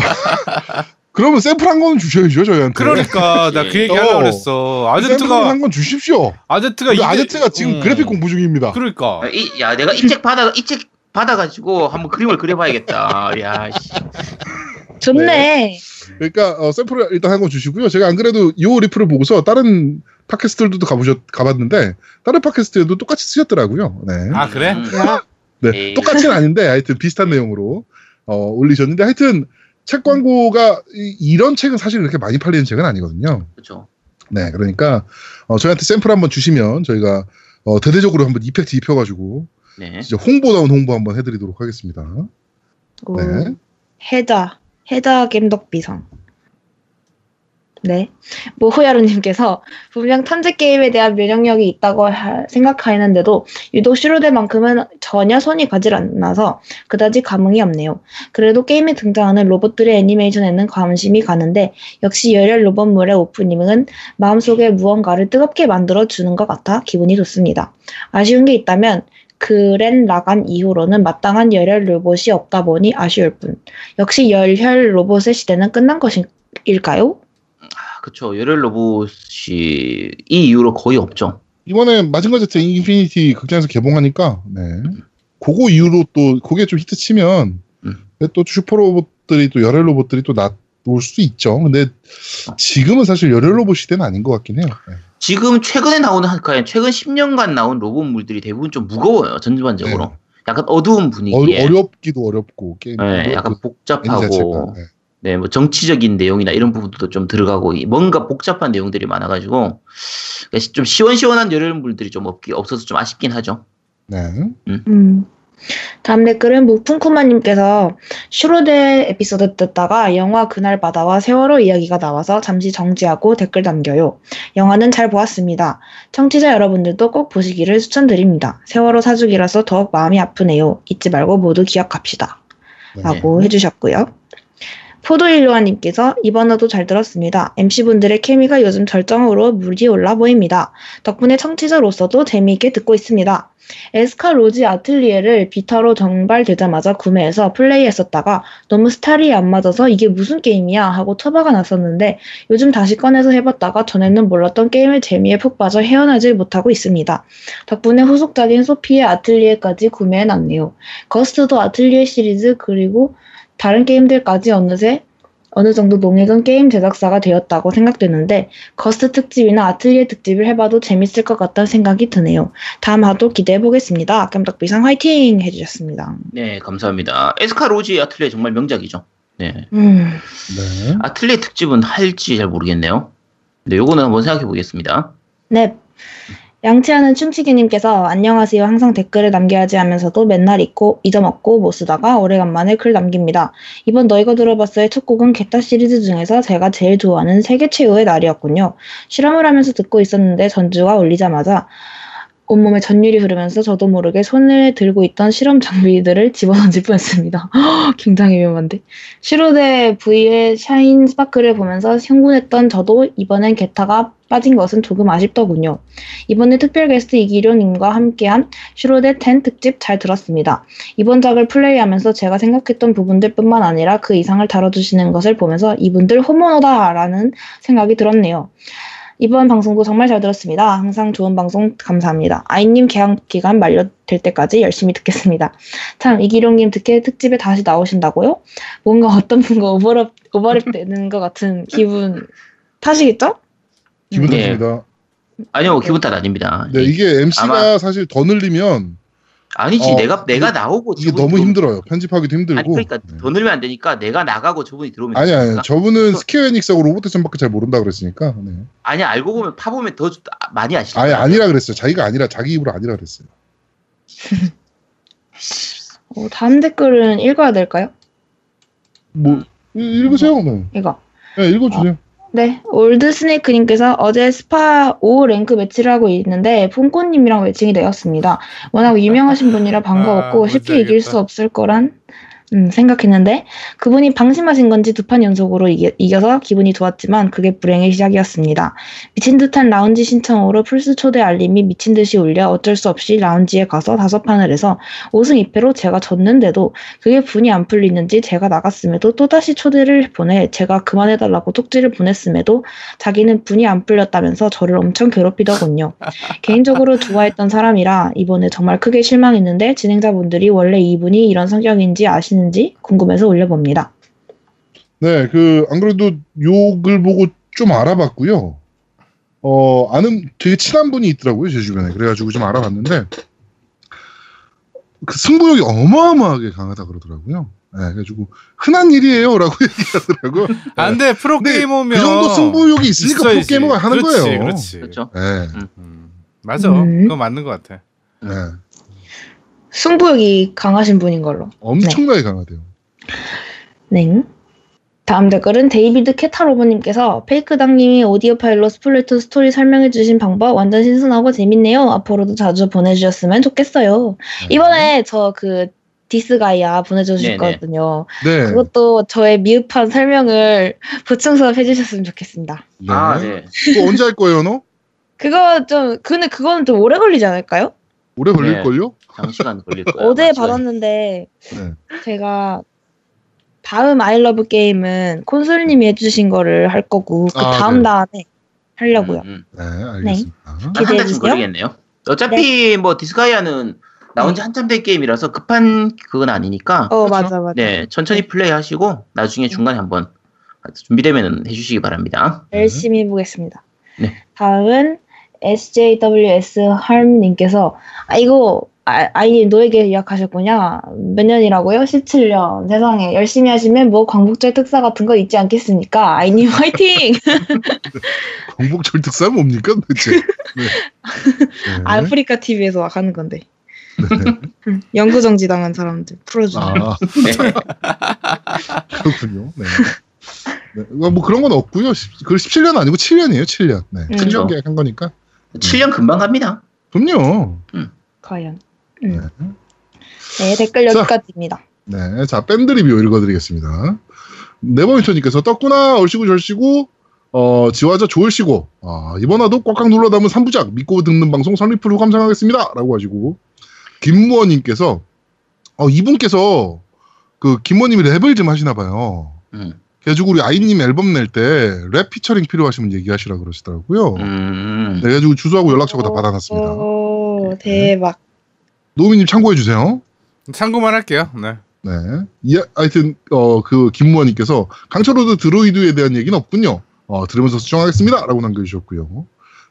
그러면 샘플 한 건 주셔야죠 저희한테. 그러니까 나 그 얘기 하려고 그랬어. 아제트가 샘플 한 건 주십시오. 아제트가 이 아제트가 지금 음. 그래픽 공부 중입니다. 그러니까 이, 야 내가 이 책 받아 이 책 받아가지고 한번 그림을 그려봐야겠다. 야, 씨. 좋네. 네. 그러니까 어, 샘플을 일단 한 거 주시고요. 제가 안 그래도 이 리플을 보고서 다른 팟캐스트들도 가보셨 가봤는데 다른 팟캐스트에도 똑같이 쓰셨더라고요. 네. 아 그래? 네. 에이. 똑같이는 아닌데 하여튼 비슷한 내용으로 어, 올리셨는데 하여튼 책 광고가 이, 이런 책은 사실 그렇게 많이 팔리는 책은 아니거든요. 그렇죠. 네. 그러니까 어, 저희한테 샘플 한번 주시면 저희가 어, 대대적으로 한번 이펙트 입혀가지고. 네. 진짜 홍보다운 홍보 한번 해드리도록 하겠습니다. 오, 네. 해자, 해자 겜덕비상. 네. 모호야루님께서 분명 턴제게임에 대한 매력력이 있다고 생각하였는데도 유독 슈로데만큼은 전혀 손이 가지 않아서 그다지 감흥이 없네요. 그래도 게임에 등장하는 로봇들의 애니메이션에는 관심이 가는데 역시 열혈 로봇물의 오프닝은 마음속에 무언가를 뜨겁게 만들어주는 것 같아 기분이 좋습니다. 아쉬운 게 있다면 그랜 라간 이후로는 마땅한 열혈 로봇이 없다 보니 아쉬울 뿐. 역시 열혈 로봇의 시대는 끝난 것일까요? 아, 그쵸. 열혈 로봇이 이 이후로 거의 없죠. 이번에 마징가제 Z 인피니티 극장에서 개봉하니까 네. 그거 이후로 또 그게 좀 히트 치면 음. 또 슈퍼 로봇들이 또 열혈 로봇들이 또 나올 수도 있죠. 근데 지금은 사실 열혈 로봇 시대는 아닌 것 같긴 해요. 네. 지금 최근에 나오는 한가에 최근 십 년간 나온 로봇물들이 대부분 좀 무거워요. 전반적으로. 네. 약간 어두운 분위기에. 어, 어렵기도 어렵고 게임. 네, 약간 복잡하고. 네. 네, 뭐 정치적인 내용이나 이런 부분도 좀 들어가고 뭔가 복잡한 내용들이 많아가지고 좀 시원시원한 열혈물들이 좀 없기 없어서 좀 아쉽긴 하죠. 네. 음. 음. 다음 댓글은 무풍쿠마님께서 슈로데 에피소드 듣다가 영화 그날 바다와 세월호 이야기가 나와서 잠시 정지하고 댓글 남겨요. 영화는 잘 보았습니다. 청취자 여러분들도 꼭 보시기를 추천드립니다. 세월호 사주기라서 더욱 마음이 아프네요. 잊지 말고 모두 기억합시다. 네. 라고 해주셨고요. 포도일로아님께서 이번화도 잘 들었습니다. 엠씨분들의 케미가 요즘 절정으로 물이 올라 보입니다. 덕분에 청취자로서도 재미있게 듣고 있습니다. 에스카 로지 아틀리에를 비타로 정발되자마자 구매해서 플레이했었다가 너무 스타일이 안 맞아서 이게 무슨 게임이야 하고 처박아 놨었는데 요즘 다시 꺼내서 해봤다가 전에는 몰랐던 게임의 재미에 푹 빠져 헤어나질 못하고 있습니다. 덕분에 후속작인 소피의 아틀리에까지 구매해놨네요. 거스트도 아틀리에 시리즈 그리고 다른 게임들까지 어느새 어느 정도 농익은 게임 제작사가 되었다고 생각되는데 거스트 특집이나 아틀리에 특집을 해봐도 재밌을 것 같다는 생각이 드네요. 다음 화도 기대해보겠습니다. 겜덕비상 화이팅 해주셨습니다. 네, 감사합니다. 에스카 로지 아틀리에 정말 명작이죠. 네. 음. 네. 아틀리에 특집은 할지 잘 모르겠네요. 네, 요거는 한번 생각해보겠습니다. 네. 양치하는 춤치기님께서 안녕하세요. 항상 댓글을 남겨야지 하면서도 맨날 잊고 잊어먹고 못 쓰다가 오래간만에 글 남깁니다. 이번 너희가 들어봤어의 첫 곡은 겟다 시리즈 중에서 제가 제일 좋아하는 세계 최후의 날이었군요. 실험을 하면서 듣고 있었는데 전주가 울리자마자 온몸에 전율이 흐르면서 저도 모르게 손에 들고 있던 실험 장비들을 집어던질 뻔했습니다. 굉장히 위험한데. 슈로데 V의 샤인 스파크를 보면서 흥분했던 저도 이번엔 게타가 빠진 것은 조금 아쉽더군요. 이번에 특별 게스트 이기룡님과 함께한 슈로데 텐 특집 잘 들었습니다. 이번 작을 플레이하면서 제가 생각했던 부분들 뿐만 아니라 그 이상을 다뤄주시는 것을 보면서 이분들 호모노다라는 생각이 들었네요. 이번 방송도 정말 잘 들었습니다. 항상 좋은 방송 감사합니다. 아이님 계약 기간 만료될 때까지 열심히 듣겠습니다. 참 이기룡님 특혜 특집에 다시 나오신다고요? 뭔가 어떤 분과 오버랩 오버랩 되는 것 같은 기분 탓이겠죠? 기분 탓입니다. 네. 아니요, 기분 탓 아닙니다. 네, 이게 엠씨가 사실 더 늘리면 아니지 어, 내가 내가 나오고 이게 너무 들어오면, 힘들어요. 편집하기도 힘들고. 아니, 그러니까 네. 더 늘면 안 되니까 내가 나가고 저분이 들어오면. 아니 아니 저분은 저, 스퀘어 에닉스하고 로봇 전밖에 잘 모른다 그랬으니까. 네. 아니 알고 보면 파 보면 더 많이 아시죠. 아니 아니라 그랬어요. 자기가 아니라 자기 입으로 아니라 그랬어요. 어, 다음 댓글은 읽어야 될까요? 뭐 읽으세요. 네. 이거. 네 읽어주세요. 어. 네, 올드 스네이크님께서 어제 스파 오 랭크 매치를 하고 있는데 폰코님이랑 매칭이 되었습니다. 워낙 유명하신 분이라 반가웠고 아, 쉽게 이길 수 없을 거란 음, 생각했는데 그분이 방심하신 건지 두 판 연속으로 이겨, 이겨서 기분이 좋았지만 그게 불행의 시작이었습니다. 미친 듯한 라운지 신청으로 플스 초대 알림이 미친 듯이 울려 어쩔 수 없이 라운지에 가서 다섯 판을 해서 오 승 이 패로 제가 졌는데도 그게 분이 안 풀리는지 제가 나갔음에도 또다시 초대를 보내 제가 그만해달라고 쪽지를 보냈음에도 자기는 분이 안 풀렸다면서 저를 엄청 괴롭히더군요. 개인적으로 좋아했던 사람이라 이번에 정말 크게 실망했는데 진행자분들이 원래 이분이 이런 성격인지 아시는 는지 궁금해서 올려봅니다. 네, 그 안 그래도 욕을 보고 좀 알아봤고요. 어, 아는 되게 친한 분이 있더라고요 제 주변에. 그래가지고 좀 알아봤는데 그 승부욕이 어마어마하게 강하다 그러더라고요. 네, 그래가지고 흔한 일이에요라고 얘기하더라고요. 네. 안돼 프로 게이머면 그 정도 승부욕이 있으니까 프로 게이머가 하는 그렇지, 거예요. 그렇지, 그렇죠. 네, 음, 음. 맞아. 음. 그거 맞는 것 같아. 네. 승부욕이 강하신 분인 걸로. 엄청나게 네. 강하대요. 네. 다음 댓글은 데이비드 캐타로버님께서 페이크당님이 오디오 파일로 스플래툰 스토리 설명해주신 방법 완전 신선하고 재밌네요. 앞으로도 자주 보내주셨으면 좋겠어요. 네. 이번에 저 그 디스가이아 보내주셨거든요. 네. 그것도 저의 미흡한 설명을 보충 수업 해주셨으면 좋겠습니다. 네. 아, 네. 그거 언제 할 거예요, 너? 그거 좀, 근데 그거는 좀 오래 걸리지 않을까요? 오래 걸릴걸요? 네. 장시간 걸릴 거예요. 어제 받았는데, 네. 제가 다음 아이러브 게임은 콘솔님이 해주신 거를 할 거고, 그 아, 다음 네. 달에 하려고요. 음, 음. 네, 알겠습니다. 네. 한 달쯤 걸리겠네요. 어차피 네. 뭐 디스가이아는 나온 지 한참 된 게임이라서 급한 그건 아니니까. 어, 그렇죠? 맞아, 맞아. 네, 천천히 네. 플레이 하시고, 나중에 중간에 한번 준비되면 해주시기 바랍니다. 열심히 해보겠습니다. 네. 다음은 에스제이더블유에스 할님께서 아 이거 아, 아이님 너에게 예약하셨구냐. 몇 년이라고요? 십칠 년. 세상에 열심히 하시면 뭐 광복절 특사 같은 거 있지 않겠습니까? 아이님 화이팅! 광복절 특사 뭡니까 도대체? 네. 네. 아프리카 티비에서 막 하는 건데 네. 영구정지 당한 사람들 풀어주는 아, 네. 그렇군요. 네. 네, 뭐 그런 건 없고요. 그 십칠 년 아니고 칠 년이에요. 칠 년. 네. 음. 칠 년 계약한 거니까. 칠 년 금방 갑니다. 그럼요. 음. 과연. 음. 네. 네, 댓글 여기까지입니다. 네, 자 밴드 리뷰 읽어드리겠습니다. 네버윈터님께서 떴구나 얼씨구 절씨구 어, 지화자 조을씨고 아, 이번 화도 꽉꽉 눌러 담은 삼 부작 믿고 듣는 방송 선리플 후 감상하겠습니다 라고 하시고 김무원님께서 어, 이분께서 그 김무원님이 랩을 좀 하시나봐요. 음. 그래가지고 우리 아이님 앨범 낼 때 랩 피처링 필요하시면 얘기하시라 그러시더라고요. 음. 그래가지고 주소하고 연락처가 다 받아놨습니다. 오, 대박. 네. 노미님 참고해주세요. 참고만 할게요. 네. 네. 예, 하여튼 어, 그 김무원님께서 강철호드 드로이드에 대한 얘기는 없군요. 어, 들으면서 수정하겠습니다. 라고 남겨주셨고요.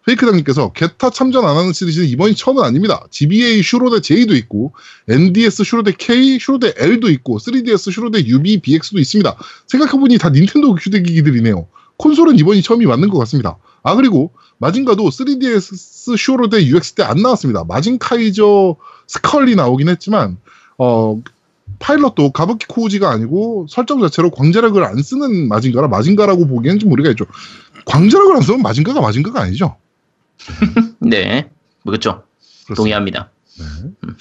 페이크당님께서 게타 참전 안 하는 시리즈는 이번이 처음은 아닙니다. 지비에이 슈로데 제이도 있고 엔디에스 슈로데 K, 슈로데 L도 있고 쓰리디에스 슈로데 유비, 비엑스도 있습니다. 생각해보니 다 닌텐도 휴대기기들이네요. 콘솔은 이번이 처음이 맞는 것 같습니다. 아 그리고 마징가도 쓰리디에스 슈로데 유엑스 때 안 나왔습니다. 마징카이저 스컬이 나오긴 했지만 어, 파일럿도 가부키 코우지가 아니고 설정 자체로 광자력을 안 쓰는 마징가라 마징가라고 보기엔 좀 무리가 있죠. 광자력을 안 쓰면 마징가가 마징가가 아니죠. 네, 그렇죠. 그렇습니다. 동의합니다. 네. 음.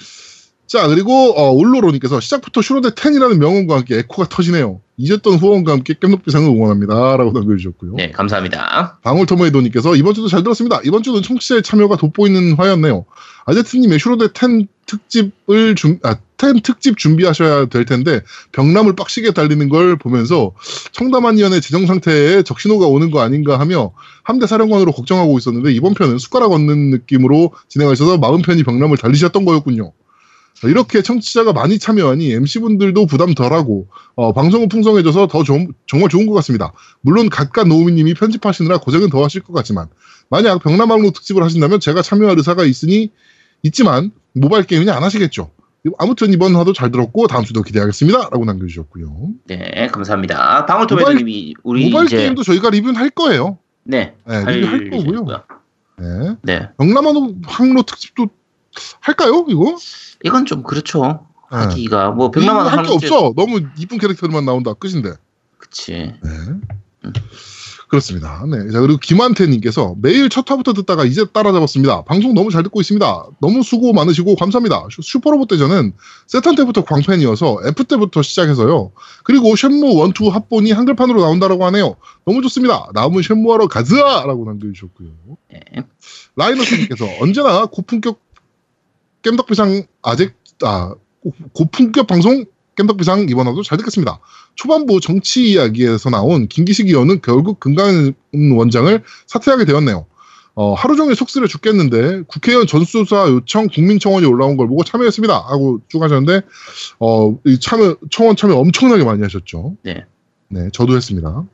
자 그리고 어, 올로로님께서 시작부터 슈로데 텐이라는 명언과 함께 에코가 터지네요. 잊었던 후원과 함께 겜덕비상을 응원합니다. 라고 남겨주셨고요. 네, 감사합니다. 방울토마이도님께서 이번 주도 잘 들었습니다. 이번 주는 청취자의 참여가 돋보이는 화였네요. 아제트님의 슈로데 텐 특집을 준, 아, 텐 특집 준비하셔야 될 텐데 병람을 빡시게 달리는 걸 보면서 청담한위원회 재정 상태에 적신호가 오는 거 아닌가 하며 함대 사령관으로 걱정하고 있었는데 이번 편은 숟가락 얹는 느낌으로 진행하셔서 마음 편히 병람을 달리셨던 거였군요. 이렇게 청취자가 많이 참여하니 엠씨분들도 부담 덜하고 어, 방송은 풍성해져서 더 조, 정말 좋은 것 같습니다. 물론 갓갓 노우미님이 편집하시느라 고생은 더 하실 것 같지만 만약 병남항로 특집을 하신다면 제가 참여할 의사가 있으니 있지만 모바일 게임은 안 하시겠죠. 아무튼 이번 화도 잘 들었고 다음 주도 기대하겠습니다. 라고 남겨주셨고요. 네, 감사합니다. 방울토마토님이 우리 모바일 이제... 게임도 저희가 리뷰는 할 거예요. 네, 네 리뷰 할 거고요. 네, 네. 병남항로 특집도 할까요? 이거? 이건 좀 그렇죠. 네. 하기가 뭐 백만 원 할 게 없어. 너무 이쁜 캐릭터들만 나온다 끝인데. 그치. 네. 음. 그렇습니다. 네. 자 그리고 김한태님께서 매일 첫 화부터 듣다가 이제 따라잡았습니다. 방송 너무 잘 듣고 있습니다. 너무 수고 많으시고 감사합니다. 슈퍼로봇 대전은 세탄 때부터 광팬이어서 F 때부터 시작해서요. 그리고 쉔무 일, 이 합본이 한글판으로 나온다라고 하네요. 너무 좋습니다. 남은 쉔무하러 가자! 라고 남겨주셨고요. 네. 라이너스님께서 언제나 고품격 겜덕비상 아직 아 고품격 방송 겜덕비상 이번화도 잘 듣겠습니다. 초반부 정치 이야기에서 나온 김기식 의원은 결국 금강 원장을 사퇴하게 되었네요. 어, 하루 종일 속쓰려 죽겠는데 국회의원 전수조사 요청 국민청원이 올라온 걸 보고 참여했습니다. 하고 쭉 하셨는데 어, 이 참여 청원 참여 엄청나게 많이 하셨죠. 네, 네 저도 했습니다.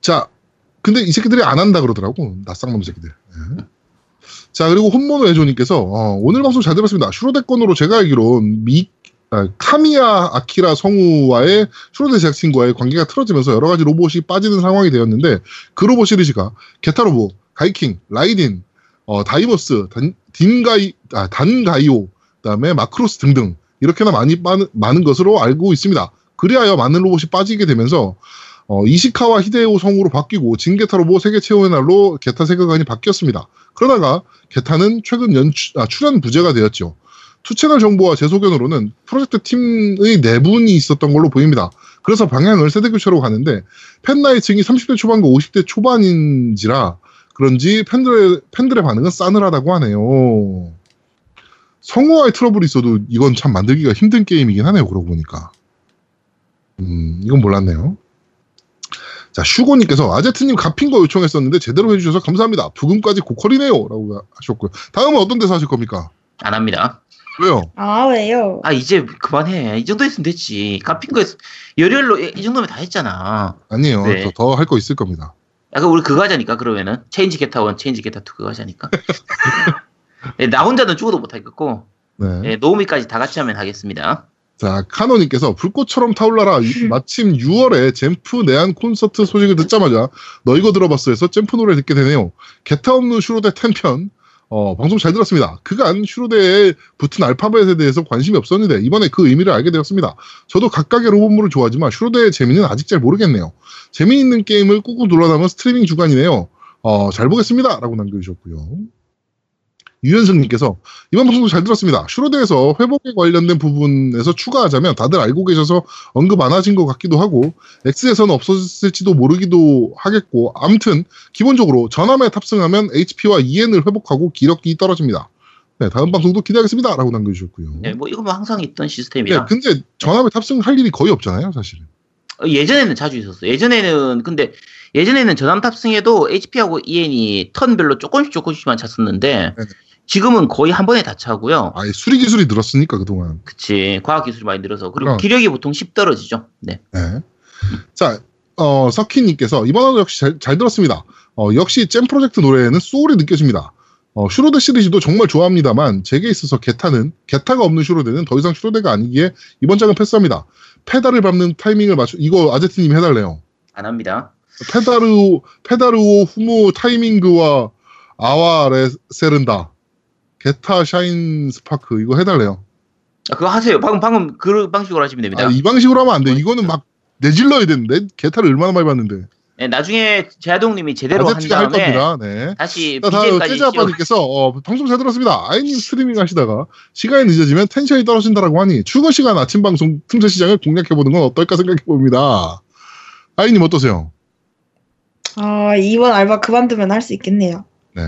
자, 근데 이 새끼들이 안 한다 그러더라고 낯쌍놈 새끼들. 네. 자 그리고 혼모노 애조님께서 어, 오늘 방송 잘 들었습니다. 슈로데건으로 제가 알기론 미, 아, 카미야 아키라 성우와의 슈로데 제작진과의 관계가 틀어지면서 여러 가지 로봇이 빠지는 상황이 되었는데 그 로봇 시리즈가 게타로보, 가이킹, 라이딘, 어, 다이버스, 단, 딘가이, 아, 단가이오, 그다음에 마크로스 등등 이렇게나 많이 빠는, 많은 것으로 알고 있습니다. 그리하여 많은 로봇이 빠지게 되면서 어, 이시카와 히데오 성우로 바뀌고 진게타로보 세계 최후의 날로 게타 세계관이 바뀌었습니다. 그러다가 게타는 최근 연출, 아, 출연 부재가 되었죠. 투채널 정보와 제 소견으로는 프로젝트 팀의 내분이 있었던 걸로 보입니다. 그래서 방향을 세대교체로 가는데 팬 나이층이 삼십 대 초반과 오십 대 초반인지라 그런지 팬들의, 팬들의 반응은 싸늘하다고 하네요. 성우와의 트러블이 있어도 이건 참 만들기가 힘든 게임이긴 하네요. 그러고 보니까. 음, 이건 몰랐네요. 자, 슈고님께서 아제트님 갚힌 거 요청했었는데 제대로 해주셔서 감사합니다. 부금까지 고퀄이네요. 라고 하셨고요. 다음은 어떤 데서 하실 겁니까? 안 합니다. 왜요? 아, 왜요? 아, 이제 그만해. 이 정도 했으면 됐지. 갚힌 거 열혈로 이 정도면 다 했잖아. 아니에요. 네. 더 할 거 있을 겁니다. 약간 우리 그거 하자니까, 그러면은. 체인지 게타 원, 체인지 게타 투 그거 하자니까. 네, 나 혼자는 죽어도 못하겠고, 네. 네, 노우미까지 다 같이 하면 하겠습니다. 자, 카노님께서 불꽃처럼 타올라라. 마침 유월에 잼프 내한 콘서트 소식을 듣자마자 너 이거 들어봤어 해서 잼프 노래 듣게 되네요. 게타 없는 슈로데 텐편. 어, 방송 잘 들었습니다. 그간 슈로데에 붙은 알파벳에 대해서 관심이 없었는데 이번에 그 의미를 알게 되었습니다. 저도 각각의 로봇물을 좋아하지만 슈로데의 재미는 아직 잘 모르겠네요. 재미있는 게임을 꾹꾹 눌러담은 스트리밍 주간이네요. 어, 잘 보겠습니다. 라고 남겨주셨고요. 유현승님께서 이번 방송도 잘 들었습니다. 슈로데에서 회복에 관련된 부분에서 추가하자면 다들 알고 계셔서 언급 안 하신 것 같기도 하고 X에서는 없었을지도 모르기도 하겠고 암튼 기본적으로 전함에 탑승하면 에이치피와 이엔을 회복하고 기력이 떨어집니다. 네, 다음 방송도 기대하겠습니다. 라고 남겨주셨고요. 네, 뭐 이거 뭐 항상 있던 시스템이라. 네, 근데 전함에 탑승할 일이 거의 없잖아요, 사실은. 예전에는 자주 있었어. 예전에는 근데 예전에는 전함 탑승해도 에이치피하고 이엔이 턴별로 조금씩 조금씩만 찼었는데 네네. 지금은 거의 한 번에 다 차고요. 아, 수리 기술이 늘었으니까 그동안. 그치. 과학 기술이 많이 늘어서. 그리고 그럼. 기력이 보통 십 떨어지죠. 네. 네. 자, 어, 석희님께서 이번 화도 역시 잘, 잘 들었습니다. 어, 역시 잼 프로젝트 노래에는 소울이 느껴집니다. 어, 슈로데 시리즈도 정말 좋아합니다만 제게 있어서 게타는 게타가 없는 슈로데는 더 이상 슈로데가 아니기에 이번 작은 패스합니다. 페달을 밟는 타이밍을 맞추 이거 아제트님이 해달래요. 안 합니다. 페다르오 페다르오 후무 타이밍그와 아와레세른다. 게타 샤인 스파크 이거 해달래요. 아, 그거 하세요. 방금 방금 그 방식으로 하시면 됩니다. 아, 이 방식으로 하면 안 돼. 이거는 막 내질러야 되는데 게타를 얼마나 많이 봤는데. 네, 나중에 재하동님이 제대로 한 다음에 할 겁니다. 네. 다시 비제이까지 세자아빠님께서 어, 방송 잘 들었습니다. 아이님 스트리밍 하시다가 시간이 늦어지면 텐션이 떨어진다라고 하니 출근 시간 아침 방송 틈새 시장을 공략해보는 건 어떨까 생각해봅니다. 아이님 어떠세요? 아, 이번 알바 그만두면 할 수 있겠네요. 네.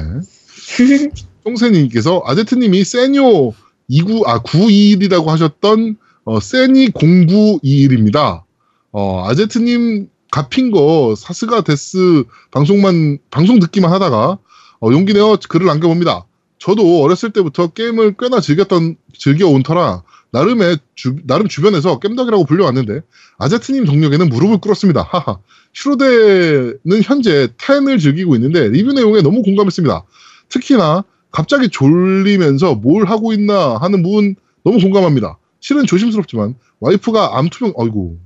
송세님께서 아제트님이 세뇨 이구, 아, 구이일이라고 하셨던 어, 세니 공구이일입니다. 어, 아제트님 갚힌 거 사스가 데스 방송만 방송 듣기만 하다가 어, 용기 내어 글을 남겨봅니다. 저도 어렸을 때부터 게임을 꽤나 즐겼던 즐겨온 터라 나름의 주, 나름 주변에서 겜덕이라고 불려왔는데 아제트님 동력에는 무릎을 꿇었습니다. 하하. 슈로데는 현재 텐을 즐기고 있는데 리뷰 내용에 너무 공감했습니다. 특히나 갑자기 졸리면서 뭘 하고 있나 하는 부분 너무 공감합니다. 실은 조심스럽지만 와이프가 암투병 어이구.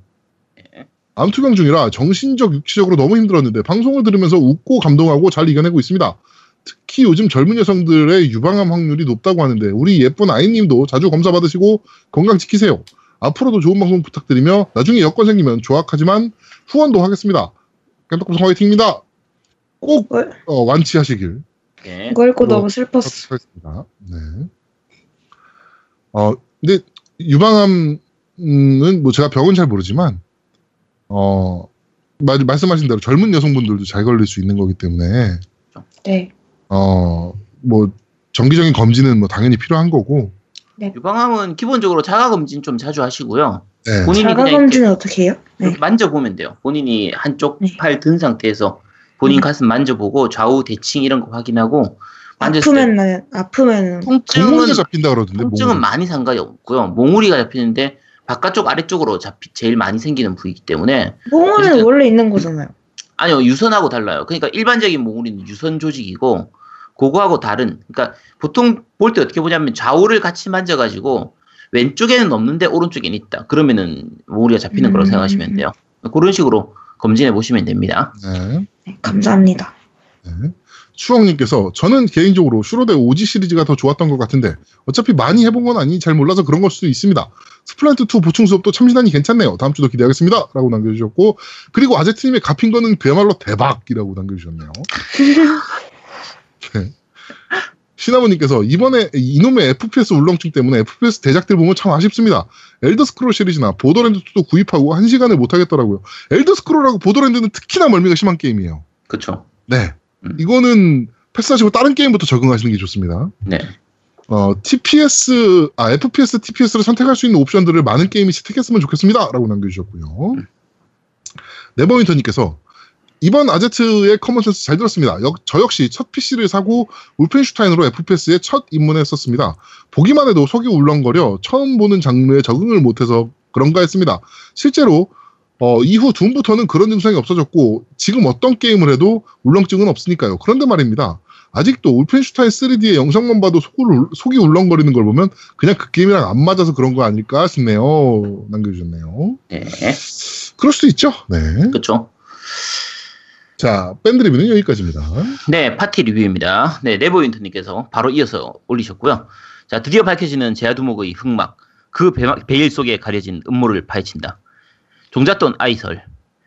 암투병 중이라 정신적, 육체적으로 너무 힘들었는데 방송을 들으면서 웃고 감동하고 잘 이겨내고 있습니다. 특히 요즘 젊은 여성들의 유방암 확률이 높다고 하는데 우리 예쁜 아이님도 자주 검사받으시고 건강 지키세요. 앞으로도 좋은 방송 부탁드리며 나중에 여건 생기면 조악하지만 후원도 하겠습니다. 겜덕비상 화이팅입니다. 꼭 어, 완치하시길. 네. 이거 읽고 너무 슬펐어. 하겠습니다. 네. 어, 근데 유방암은 뭐 제가 병은 잘 모르지만 어, 마, 말씀하신 대로 젊은 여성분들도 잘 걸릴 수 있는 거기 때문에 네. 어, 뭐 정기적인 검진은 뭐 당연히 필요한 거고 네. 유방암은 기본적으로 자가검진 좀 자주 하시고요. 네. 본인이 자가검진은 어떻게 해요? 네. 만져보면 돼요. 본인이 한쪽 네. 팔 든 상태에서 본인 음. 가슴 만져보고 좌우 대칭 이런 거 확인하고 아프면 때, 아프면 통증은 잡힌다 그러던데 통증은 몽우리. 많이 상관이 없고요. 몽우리가 잡히는데 바깥쪽 아래쪽으로 잡히 제일 많이 생기는 부위이기 때문에 몽우리는 원래 있는 거잖아요. 아니요. 유선하고 달라요. 그러니까 일반적인 몽우리는 유선 조직이고 그거하고 다른 그러니까 보통 볼 때 어떻게 보냐면 좌우를 같이 만져가지고 왼쪽에는 없는데 오른쪽에는 있다. 그러면은 몽우리가 잡히는 음. 거라고 생각하시면 돼요. 그런 식으로 검진해 보시면 됩니다. 네. 네, 감사합니다. 네. 추억님께서 저는 개인적으로 슈로데 오지 시리즈가 더 좋았던 것 같은데 어차피 많이 해본 건 아니 잘 몰라서 그런 걸 수도 있습니다. 스플랜트 투 보충 수업도 참신하니 괜찮네요. 다음 주도 기대하겠습니다. 라고 남겨주셨고, 그리고 아제트님의 갚힌 거는 그야말로 대박이라고 남겨주셨네요. 네. 시나모님께서 이번에 이놈의 에프피에스 울렁증 때문에 에프피에스 대작들 보면 참 아쉽습니다. 엘더스크롤 시리즈나 보더랜드투도 구입하고 한 시간을 못하겠더라고요. 엘더스크롤하고 보더랜드는 특히나 멀미가 심한 게임이에요. 그렇죠. 네. 음. 이거는 패스하시고 다른 게임부터 적응하시는 게 좋습니다. 네. 어, 티피에스, 아, 에프피에스, 티피에스를 선택할 수 있는 옵션들을 많은 게임이 채택했으면 좋겠습니다. 라고 남겨주셨고요. 음. 네버윈터님께서 이번 아제트의 커먼센스 잘 들었습니다. 역, 저 역시 첫 피씨를 사고 울펜슈타인으로 에프피에스에 첫 입문했었습니다. 보기만 해도 속이 울렁거려 처음 보는 장르에 적응을 못해서 그런가 했습니다. 실제로 어, 이후 둠부터는 그런 증상이 없어졌고 지금 어떤 게임을 해도 울렁증은 없으니까요. 그런데 말입니다. 아직도 울펜슈타인 쓰리디의 영상만 봐도 속을, 속이 울렁거리는 걸 보면 그냥 그 게임이랑 안 맞아서 그런 거 아닐까 싶네요. 남겨주셨네요. 네. 그럴 수도 있죠. 네. 그렇죠. 자, 밴드 리뷰는 여기까지입니다. 네, 파티 리뷰입니다. 네, 네버윈터님께서 바로 이어서 올리셨고요. 자, 드디어 밝혀지는 제아두목의 흑막, 그 베일 속에 가려진 음모를 파헤친다. 종잣돈 아이설,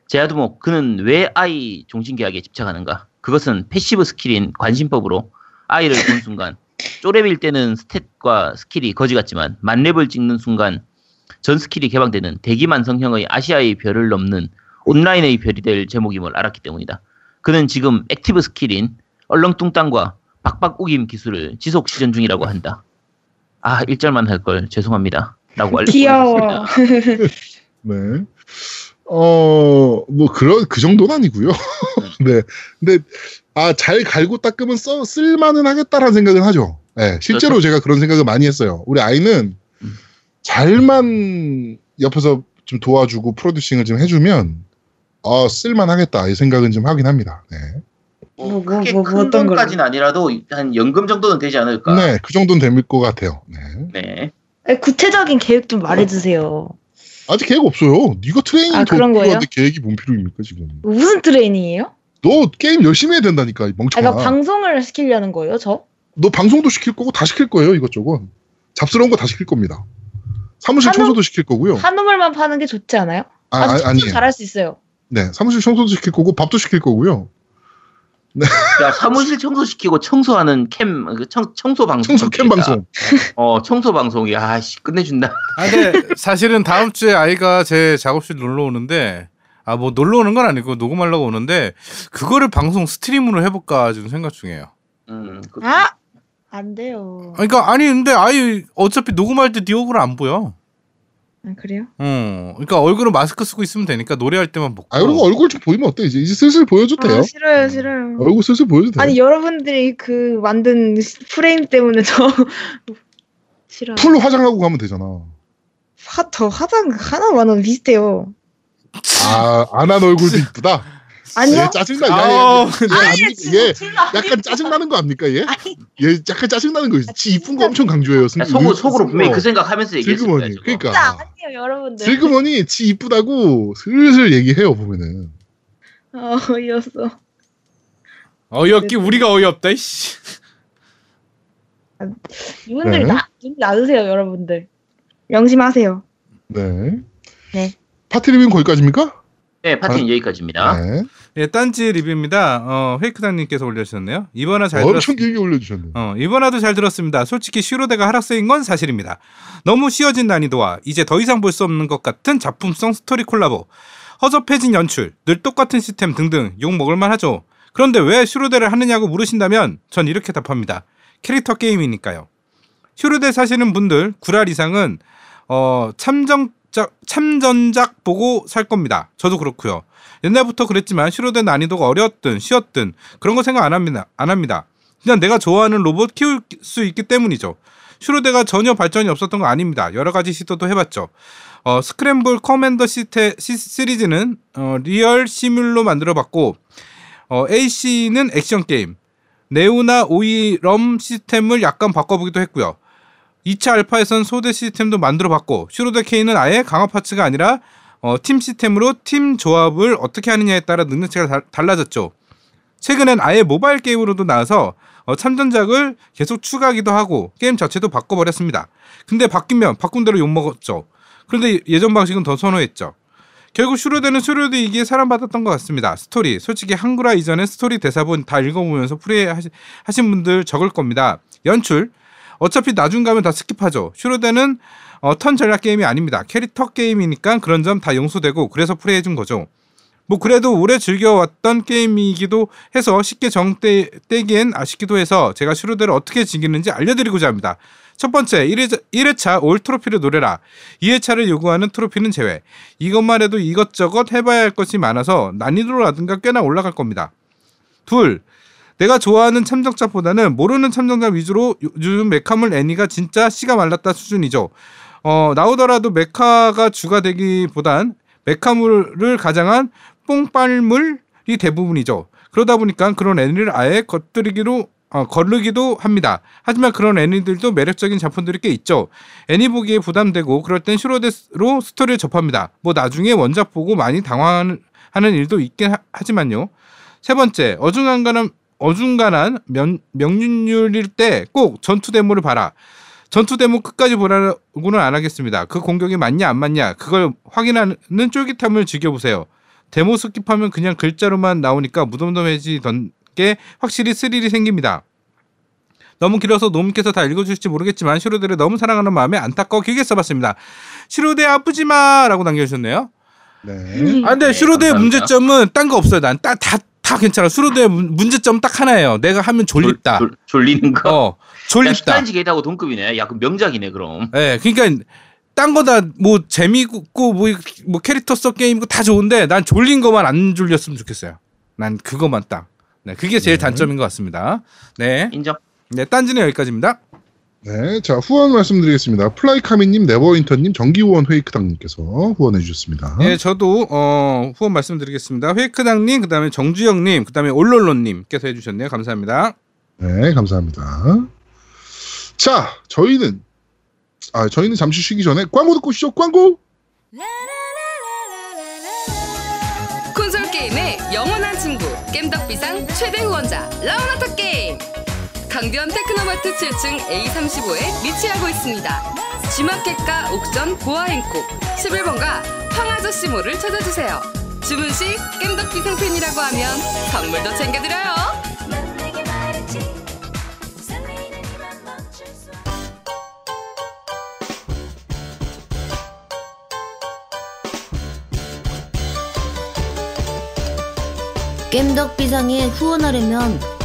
제아두목, 그는 왜 아이 종신계약에 집착하는가? 그것은 패시브 스킬인 관심법으로 아이를 본 순간, 쪼렙일 때는 스탯과 스킬이 거지 같지만 만렙을 찍는 순간 전 스킬이 개방되는 대기만성형의 아시아의 별을 넘는 온라인의 별이 될 제목임을 알았기 때문이다. 그는 지금 액티브 스킬인 얼렁뚱땅과 박박 우김 기술을 지속 시전 중이라고 한다. 아, 일 절만 할 걸 죄송합니다. 라고 알려주셨습니다. 귀여워. 네. 어, 뭐, 그런, 그 정도는 아니고요. 네. 근데, 아, 잘 갈고 닦으면 써, 쓸만은 하겠다라는 생각은 하죠. 네. 실제로 그렇죠. 제가 그런 생각을 많이 했어요. 우리 아이는 잘만 옆에서 좀 도와주고 프로듀싱을 좀 해주면, 어, 쓸만하겠다 이 생각은 좀 하긴 합니다. 네. 뭐, 그게 뭐, 뭐, 큰 어떤 돈까지는 아니라도 한 연금 정도는 되지 않을까. 네, 그 정도는 될 것 같아요. 네. 네. 구체적인 계획 좀 말해주세요. 아직 계획 없어요. 네가 트레이닝 아, 더 필요한데 계획이 뭔 필요입니까 지금? 무슨 트레이닝이에요? 너 게임 열심히 해야 된다니까 이 멍청아. 아, 그러니까 방송을 시키려는 거예요, 저? 너 방송도 시킬 거고 다 시킬 거예요, 이것저것. 잡스러운 거 다 시킬 겁니다. 사무실 한우, 청소도 시킬 거고요. 한우물만 파는 게 좋지 않아요? 아, 아니, 아니. 잘할 수 있어요. 네, 사무실 청소도 시킬 거고 밥도 시킬 거고요. 네. 야, 사무실 청소 시키고 청소하는 캠 청 청소 방송. 청소 캠 방송. 어, 청소 방송이 아씨 끝내준다. 아, 근데 사실은 다음 주에 아이가 제 작업실 놀러 오는데 아, 뭐 놀러 오는 건 아니고 녹음하려고 오는데 그거를 방송 스트림으로 해볼까 지금 생각 중이에요. 음. 그... 아, 안 돼요. 그러니까 아니 근데 아이 어차피 녹음할 때 네 얼굴 안 보여. 아, 그래요? 응. 그러니까 얼굴은 마스크 쓰고 있으면 되니까 노래할 때만 먹고. 아, 그리고 얼굴 좀 보이면 어때? 이제, 이제 슬슬 보여줘도 돼요. 아, 싫어요, 싫어요. 얼굴 슬슬 보여줘도 돼요. 아니, 여러분들이 그 만든 프레임 때문에 저 싫어요. 풀 화장하고 가면 되잖아. 화, 더 화장 하나만 하면 비슷해요. 아, 안 한 얼굴도 이쁘다? 아니요. 짜증나. 아, 이게 약간 짜증나는 거 압니까, 얘? 아니. 얘 약간 짜증나는 거지. 지 이쁜 거 엄청 강조해요. 야, 속으로, 속으로 분명히 그 생각하면서 얘기했습니다. 슬그머니. 그러니까. 진짜 아니에요, 여러분들. 슬그머니 지 이쁘다고 슬슬 얘기해요, 보면은. 어, 어이없어. 어이없기 우리가 어이없다, 이씨. 아, 이분들 네. 눈 낮으세요, 여러분들. 명심하세요. 네. 네. 파티 리뷰는 거기까지입니까? 네, 파티는 아, 여기까지입니다. 네. 네, 딴지 리뷰입니다. 어, 회이크당님께서 올려주셨네요. 이번화 잘 들었습니다. 엄청 들었... 길게 올려주셨네요. 어, 이번화도 잘 들었습니다. 솔직히 슈로데가 하락세인 건 사실입니다. 너무 쉬워진 난이도와 이제 더 이상 볼 수 없는 것 같은 작품성 스토리 콜라보, 허접해진 연출, 늘 똑같은 시스템 등등 욕먹을만 하죠. 그런데 왜 슈로데를 하느냐고 물으신다면 전 이렇게 답합니다. 캐릭터 게임이니까요. 슈로데 사시는 분들 구랄 이상은 어, 참정 참전작 보고 살 겁니다. 저도 그렇고요. 옛날부터 그랬지만 슈로데 난이도가 어려웠든 쉬웠든 그런 거 생각 안 합니다. 안 합니다. 그냥 내가 좋아하는 로봇 키울 수 있기 때문이죠. 슈로데가 전혀 발전이 없었던 거 아닙니다. 여러 가지 시도도 해봤죠. 어, 스크램블 커맨더 시스테, 시, 시리즈는 어, 리얼 시뮬로 만들어봤고 어, 에이씨는 액션 게임, 네오나 오이럼 시스템을 약간 바꿔보기도 했고요. 이 차 알파에선 소대 시스템도 만들어봤고 슈로데 K는 아예 강화 파츠가 아니라 어, 팀 시스템으로 팀 조합을 어떻게 하느냐에 따라 능력치가 다, 달라졌죠. 최근엔 아예 모바일 게임으로도 나와서 어, 참전작을 계속 추가하기도 하고 게임 자체도 바꿔버렸습니다. 근데 바뀌면 바꾼 대로 욕먹었죠. 그런데 예전 방식은 더 선호했죠. 결국 슈로되는 슈로드이기에 사랑받았던 것 같습니다. 스토리, 솔직히 한글화 이전에 스토리 대사본 다 읽어보면서 플레이 하신 분들 적을 겁니다. 연출, 어차피 나중 가면 다 스킵하죠. 슈로되는 어, 턴 전략 게임이 아닙니다. 캐릭터 게임이니까 그런 점 다 용서되고 그래서 플레이해준 거죠. 뭐 그래도 오래 즐겨왔던 게임이기도 해서 쉽게 정 떼기엔 아쉽기도 해서 제가 슈로드를 어떻게 즐기는지 알려드리고자 합니다. 첫 번째, 일 회차 올 트로피를 노려라. 이 회차를 요구하는 트로피는 제외. 이것만 해도 이것저것 해봐야 할 것이 많아서 난이도라든가 꽤나 올라갈 겁니다. 둘, 내가 좋아하는 참전작보다는 모르는 참전작 위주로 요즘 메카물 애니가 진짜 씨가 말랐다 수준이죠. 어, 나오더라도 메카가 주가 되기보단 메카물을 가장한 뽕빨물이 대부분이죠. 그러다 보니까 그런 애니를 아예 겉들이기로 어, 거르기도 합니다. 하지만 그런 애니들도 매력적인 작품들이 꽤 있죠. 애니 보기에 부담되고 그럴 땐 슈로데스로 스토리를 접합니다. 뭐 나중에 원작 보고 많이 당황하는 일도 있긴 하, 하지만요. 세 번째, 어중간한, 어중간한 면, 명륜률일 때 꼭 전투 데모를 봐라. 전투 데모 끝까지 보라고는 안 하겠습니다. 그 공격이 맞냐 안 맞냐 그걸 확인하는 쫄깃함을 즐겨보세요. 데모 스킵하면 그냥 글자로만 나오니까 무덤덤해지던 게 확실히 스릴이 생깁니다. 너무 길어서 노무께서 다 읽어주실지 모르겠지만 슈로데를 너무 사랑하는 마음에 안타까워 길게 써봤습니다. 슈로데 아프지마 라고 남겨주셨네요. 네. 아, 근데 슈로데의 네, 문제점은 딴 거 없어요. 난 다 다 다 괜찮아. 슈로데의 문제점 딱 하나예요. 내가 하면 졸립다. 졸, 졸, 졸리는 거? 어, 졸립다. 식단지 게이트하고 동급이네. 야, 그럼 명작이네 그럼. 네, 그러니까 딴 거 다 뭐 재미있고 뭐, 뭐 캐릭터 써 게임이고 다 좋은데 난 졸린 거만 안 졸렸으면 좋겠어요. 난 그거만 딱. 네, 그게 제일 네. 단점인 것 같습니다. 네, 인정. 네, 딴지는 여기까지입니다. 네, 자 후원 말씀드리겠습니다. 플라이카미님, 네버윈터님, 정기후원 회이크당님께서 후원해 주셨습니다. 네, 저도 어, 후원 말씀드리겠습니다. 회이크당님, 그다음에 정주영님, 그다음에 올롤론님께서 해주셨네요. 감사합니다. 네, 감사합니다. 자, 저희는 아 저희는 잠시 쉬기 전에 광고 듣고 오시죠. 광고. 콘솔 게임의 영원한 친구. 겜덕비상 최대 후원자 라운하터 게임 강변 테크노마트 칠 층 에이 삼십오에 위치하고 있습니다. G마켓과 옥전 보아행콕 십일 번가 황아저씨몰을 찾아주세요. 주문 시 겜덕비상 팬이라고 하면 선물도 챙겨드려요. 겜덕비상에 후원하려면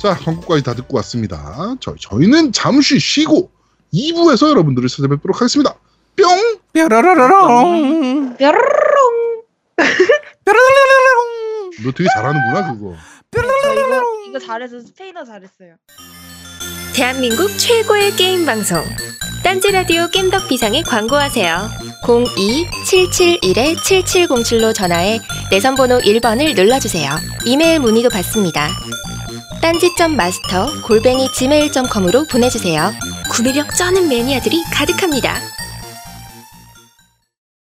자, 광고까지 다 듣고 왔습니다. 저희, 저희는 잠시 쉬고 이 부에서 여러분들을 찾아뵙도록 하겠습니다. 뿅! 뾰라라라롱! 뾰라롱! 뾰라라라롱! 너 되게 잘하는구나, 그거. 뾰라라라롱! 이거 잘해서 스페인어 잘했어요. 대한민국 최고의 게임 방송. 딴지라디오 겜덕비상에 광고하세요. 공이 칠칠일 칠칠공칠로 전화해 내선번호 일 번을 눌러주세요. 이메일 문의도 받습니다. 딴지.마스터 골뱅이 지메일 닷컴으로 보내주세요. 구매력 쩌는 매니아들이 가득합니다.